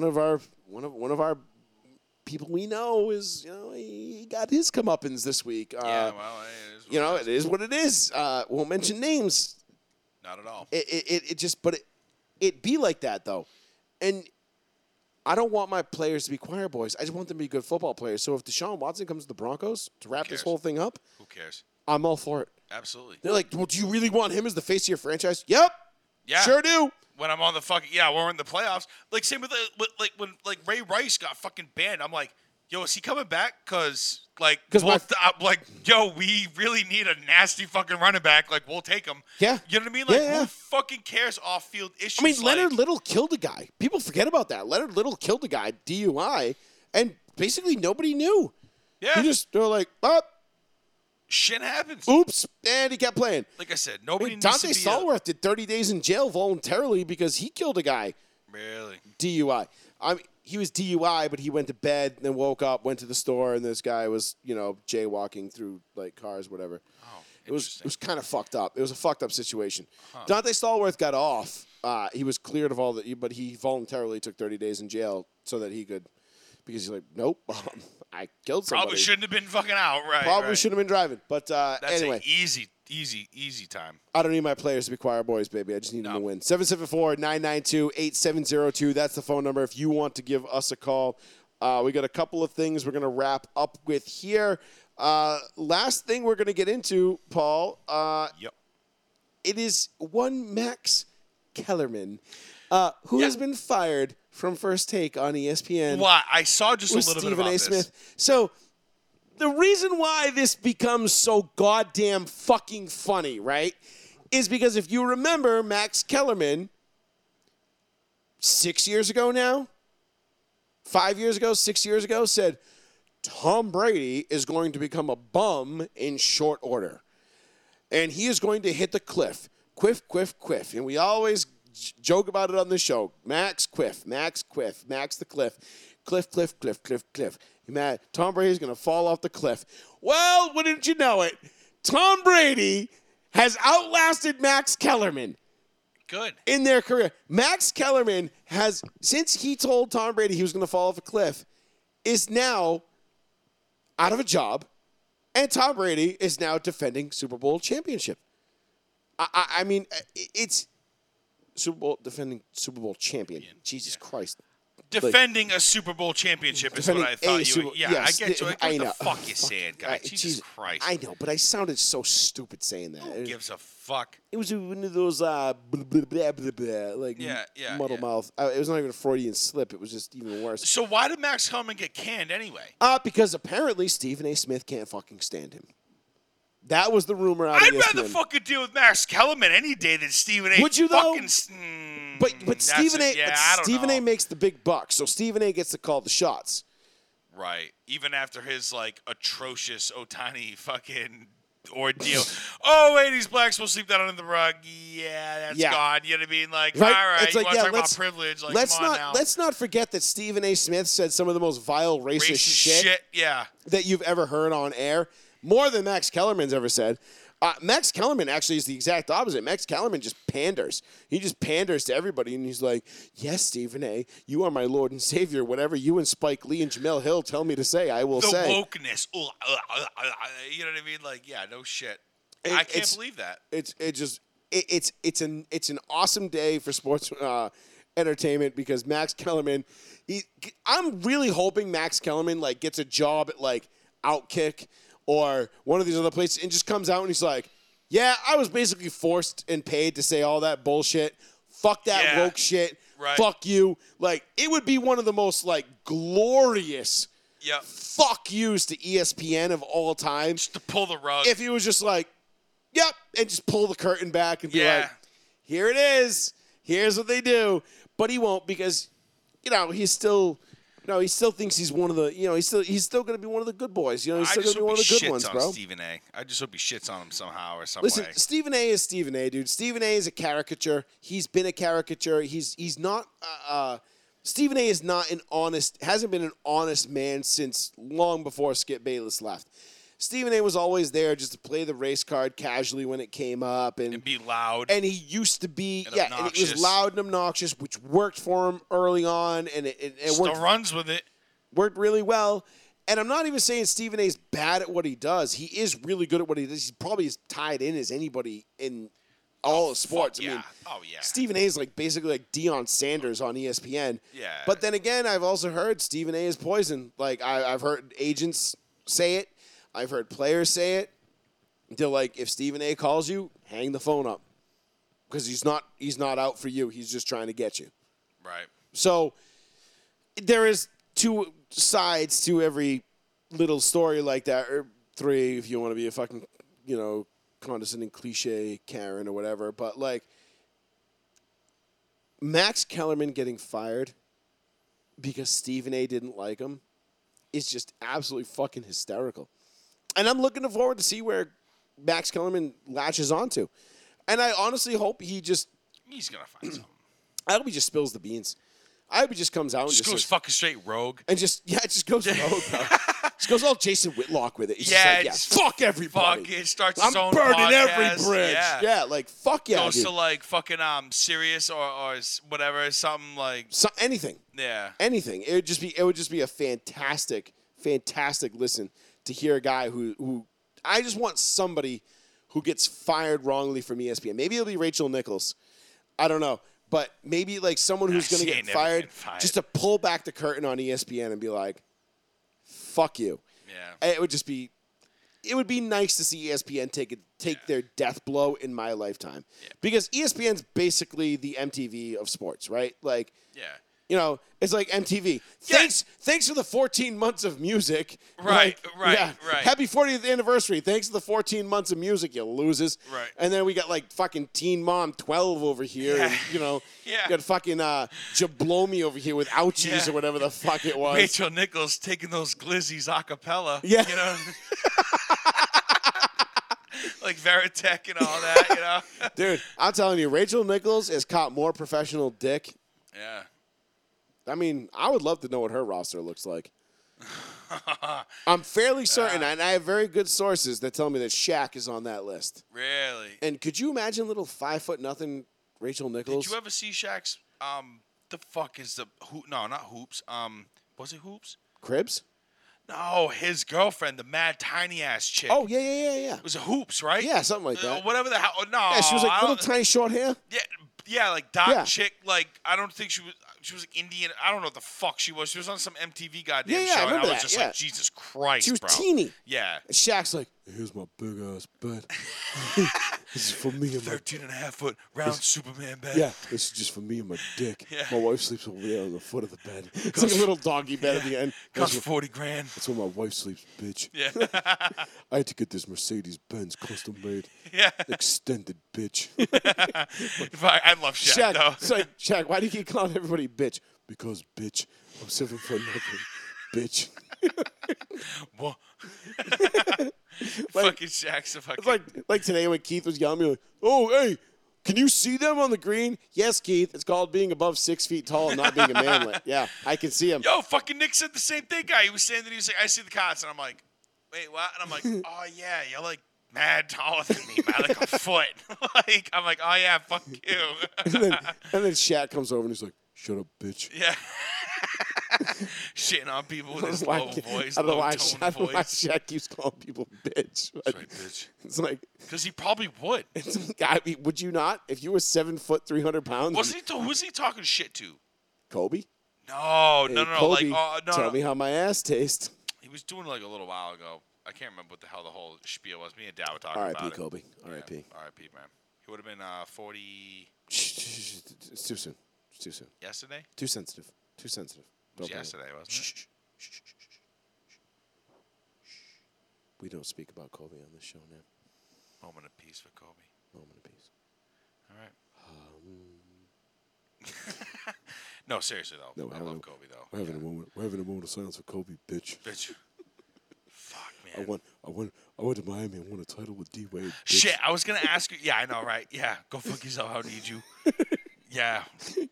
of our people we know is, he got his comeuppance this week. It is what it is. Won't mention names. Not at all. It just, but it, it be like that, though. And I don't want my players to be choir boys. I just want them to be good football players. So if Deshaun Watson comes to the Broncos to wrap this whole thing up, who cares? I'm all for it. Absolutely. They're like, well, do you really want him as the face of your franchise? Yep. Yeah. Sure do. When I'm on the fucking we're in the playoffs. Like same with when Ray Rice got fucking banned. I'm like, yo, is he coming back? Because we really need a nasty fucking running back. Like, we'll take him. Yeah. You know what I mean? Like, who fucking cares off-field issues? I mean, Leonard Little killed a guy. People forget about that. Leonard Little killed a guy, DUI, and basically nobody knew. Yeah. They were like, oh. Shit happens. Oops. And he kept playing. Like I said, nobody needs to be. Dante Stallworth did 30 days in jail voluntarily because he killed a guy. Really? DUI. I mean. He was DUI, but he went to bed, then woke up, went to the store, and this guy was, jaywalking through, cars, whatever. Oh, it was kind of fucked up. It was a fucked up situation. Huh. Dante Stallworth got off. He was cleared of all that, but he voluntarily took 30 days in jail so that he could, because he's like, nope, I killed somebody. Probably shouldn't have been fucking out, right? Probably shouldn't have been driving, but that's anyway. That's an easy time. I don't need my players to be choir boys, baby. I just need them to win. 774-992-8702. That's the phone number if you want to give us a call. We got a couple of things we're going to wrap up with here. Last thing we're going to get into, Paul. Yep. It is one Max Kellerman who has been fired from First Take on ESPN. Well, I saw just a little bit about this. Stephen A. Smith. So the reason why this becomes so goddamn fucking funny, right, is because if you remember Max Kellerman 6 years ago said Tom Brady is going to become a bum in short order. And he is going to hit the cliff. Quiff, quiff, quiff. And we always joke about it on the show. Max quiff, Max quiff, Max the cliff. Cliff, cliff, cliff, cliff, cliff. Matt, Tom Brady's going to fall off the cliff. Well, wouldn't you know it, Tom Brady has outlasted Max Kellerman. Good. In their career. Max Kellerman has, since he told Tom Brady he was going to fall off a cliff, is now out of a job, and Tom Brady is now defending Super Bowl championship. I mean, it's defending Super Bowl champion. Jesus Christ. Defending a Super Bowl championship is what I thought you would. Yeah, yes, I get to it. What the fuck you saying, guy? Jesus Christ. I know, but I sounded so stupid saying that. Who gives a fuck? It was one of those muddle mouth. It was not even a Freudian slip. It was just even worse. So why did Max Kellerman get canned anyway? Because apparently Stephen A. Smith can't fucking stand him. That was the rumor out of ESPN. I'd rather fucking deal with Max Kellerman any day than Stephen A. Would you, though? But Stephen A. Stephen A. makes the big bucks, so Stephen A. gets to call the shots. Right. Even after his, atrocious Otani fucking ordeal. Oh, wait, these blacks will sleep that under the rug. Yeah, that's gone. You know what I mean? Right? All right, you want to talk about privilege. Let's not forget that Stephen A. Smith said some of the most vile, racist shit that you've ever heard on air. More than Max Kellerman's ever said. Max Kellerman actually is the exact opposite. Max Kellerman just panders. He just panders to everybody, and he's like, yes, Stephen A., you are my Lord and Savior. Whatever you and Spike Lee and Jamel Hill tell me to say, I will say. The wokeness. You know what I mean? No shit. I can't believe that. It's an awesome day for sports entertainment because Max Kellerman, I'm really hoping Max Kellerman, gets a job at, Outkick or one of these other places, and just comes out and he's like, yeah, I was basically forced and paid to say all that bullshit. Fuck that woke shit. Right. Fuck you. It would be one of the most, glorious fuck yous to ESPN of all time. Just to pull the rug. If he was just and just pull the curtain back and be here it is. Here's what they do. But he won't because, he's still... No, he still thinks he's one of the, he's still going to be one of the good boys. He's still going to be one of the good ones, bro. I just hope he shits on Stephen A. I just hope he shits on him somehow or some way. Listen, Stephen A. is Stephen A., dude. Stephen A. is a caricature. He's been a caricature. He's not, Stephen A. is not hasn't been an honest man since long before Skip Bayless left. Stephen A. was always there just to play the race card casually when it came up. And be loud. And he used to be, and it was loud and obnoxious, which worked for him early on. And it still worked, runs with it. Worked really well. And I'm not even saying Stephen A. is bad at what he does. He is really good at what he does. He's probably as tied in as anybody in all of sports. Fuck, yeah. I mean, oh, yeah. Stephen A. is like basically like Deion Sanders on ESPN. Yeah. But then again, I've also heard Stephen A. is poison. Like, I've heard agents say it. I've heard players say it. They're like, if Stephen A. calls you, hang the phone up. Because he's not out for you. He's just trying to get you. Right. So there is two sides to every little story like that, or three if you want to be a fucking, you know, condescending cliche Karen or whatever. But, like, Max Kellerman getting fired because Stephen A. didn't like him is just absolutely fucking hysterical. And I'm looking forward to see where Max Kellerman latches onto. And I honestly hope he just... He's going to find something. I hope he just spills the beans. I hope he just comes out and just goes fucking straight rogue. And just goes rogue, bro. Just goes all Jason Whitlock with it. He's just fuck everybody. Fuck it. Starts his own podcast. I'm burning every bridge. Yeah, like, fuck yeah, goes dude. To, like, fucking Sirius or whatever, something like... anything. Yeah. Anything. It would just be a fantastic, fantastic listen to hear a guy who I just want somebody who gets fired wrongly from ESPN. Maybe it'll be Rachel Nichols. I don't know. But maybe, like, someone who's going to get fired just to pull back the curtain on ESPN and be like, fuck you. Yeah. It would be nice to see ESPN take their death blow in my lifetime. Yeah. Because ESPN's basically the MTV of sports, right? Like, yeah. You know, it's like MTV. Yeah. Thanks for the 14 months of music. Right, like, right. Happy 40th anniversary. Thanks for the 14 months of music, you losers. Right. And then we got, like, fucking Teen Mom 12 over here. Yeah. And, you know, yeah. Got fucking Jablomi over here with ouchies or whatever the fuck it was. Rachel Nichols taking those glizzies a cappella. Yeah. You know? Like Veritech and all that, you know? Dude, I'm telling you, Rachel Nichols has caught more professional dick. Yeah. I mean, I would love to know what her roster looks like. I'm fairly certain, and I have very good sources that tell me that Shaq is on that list. Really? And could you imagine little 5'0" Rachel Nichols? Did you ever see Shaq's, was it Hoops? Cribs? No, his girlfriend, the mad tiny-ass chick. Oh, yeah. It was Hoops, right? Yeah, something like that. Whatever the hell. No. Yeah, she was like little tiny short hair. Yeah, like dot chick. Like, I don't think she was like Indian. I don't know what the fuck she was. She was on some MTV goddamn show. I remember and I was just like, Jesus Christ, she was teeny. Yeah. And Shaq's like, here's my big ass bed. This is for me and my 13.5-foot round Superman bed. Yeah, this is just for me and my dick. Yeah. My wife sleeps over there on the foot of the bed. It's like a little doggy bed at the end. Costs $40,000. That's where my wife sleeps, bitch. Yeah. I had to get this Mercedes-Benz custom made. Yeah. Extended, bitch. I love Shaq, though. It's like, Shaq, why do you keep calling everybody bitch? Because, bitch, I'm serving for nothing. Bitch. What? Fucking Shaq's a fucking... Like today when Keith was yelling at me, like, oh, hey, can you see them on the green? Yes, Keith. It's called being above 6 feet tall and not being a manlet. Yeah, I can see him. Yo, fucking Nick said the same thing, guy. He was saying that he was like, I see the cots. And I'm like, wait, what? And I'm like, oh, yeah, you're like mad taller than me by like a foot. Like, I'm like, oh, yeah, fuck you. and then Shaq comes over and he's like, shut up, bitch. Yeah. Shitting on people with his low voice, low tone voice. I don't know why Shaq keeps calling people bitch. That's right, bitch. It's like... Because he probably would. I mean, would you not? If you were 7 foot, 300 pounds... Who's he talking shit to? Kobe? No. Kobe, like, tell me how my ass tastes. He was doing like a little while ago. I can't remember what the hell the whole spiel was. Me and Dad were talking about it. Kobe. R.I.P. Yeah, R.I.P., man. He would have been 40... It's too soon. It's too soon. Yesterday? Too sensitive. It was yesterday, wasn't it? Shh. We don't speak about Kobe on this show now. Moment of peace for Kobe. Moment of peace. All right. No, seriously, though. No, I love Kobe, though. We're having a moment of silence for Kobe, bitch. Bitch. Fuck, man. I went to Miami and won a title with D-Wade. Bitch. Shit, I was going to ask you. Yeah, I know, right? Yeah, go fuck yourself. How need you? Yeah.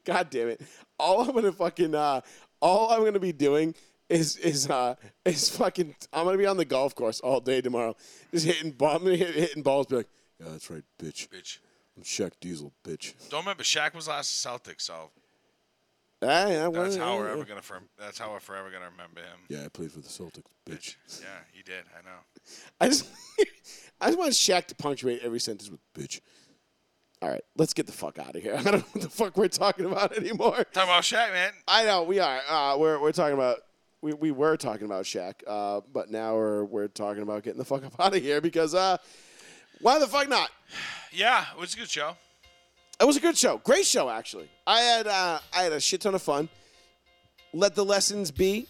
God damn it. All I'm gonna be doing is I'm gonna be on the golf course all day tomorrow. Just hitting balls, be like, yeah, that's right, bitch. Bitch. I'm Shaq Diesel, bitch. Don't remember Shaq was last Celtic, so that's how we're forever gonna remember him. Yeah, I played for the Celtics, bitch. Yeah, you did, I know. I just want Shaq to punctuate every sentence with bitch. All right, let's get the fuck out of here. I don't know what the fuck we're talking about anymore. Talking about Shaq, man. I know we are. We're talking about we were talking about Shaq, but now we're talking about getting the fuck up out of here because why the fuck not? Yeah, it was a good show. It was a good show. Great show, actually. I had a shit ton of fun. Let the lessons be.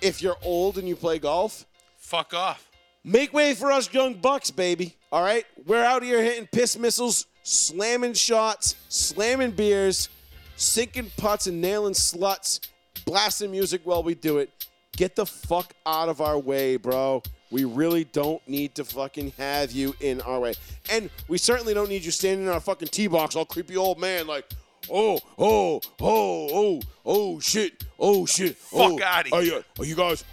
If you're old and you play golf, fuck off. Make way for us young bucks, baby. All right? We're out here hitting piss missiles, slamming shots, slamming beers, sinking putts and nailing sluts, blasting music while we do it. Get the fuck out of our way, bro. We really don't need to fucking have you in our way. And we certainly don't need you standing in our fucking tee box all creepy old man like, oh, shit. Fuck out of here. Are you guys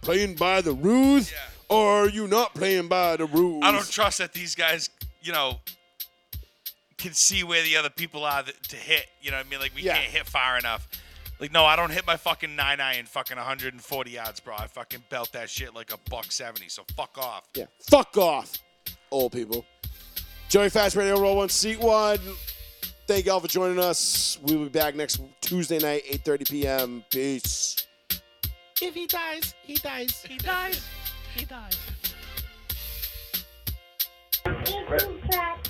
playing by the rules? Yeah. Or are you not playing by the rules? I don't trust that these guys, can see where the other people are to hit. You know what I mean? Like, we can't hit far enough. Like, no, I don't hit my fucking 9-iron fucking 140 yards, bro. I fucking belt that shit like a $170, so fuck off. Yeah, fuck off, old people. Joey Fast Radio, Roll 1, Seat 1. Thank y'all for joining us. We'll be back next Tuesday night, 8:30 p.m. Peace. If he dies, he dies, he dies. He dies.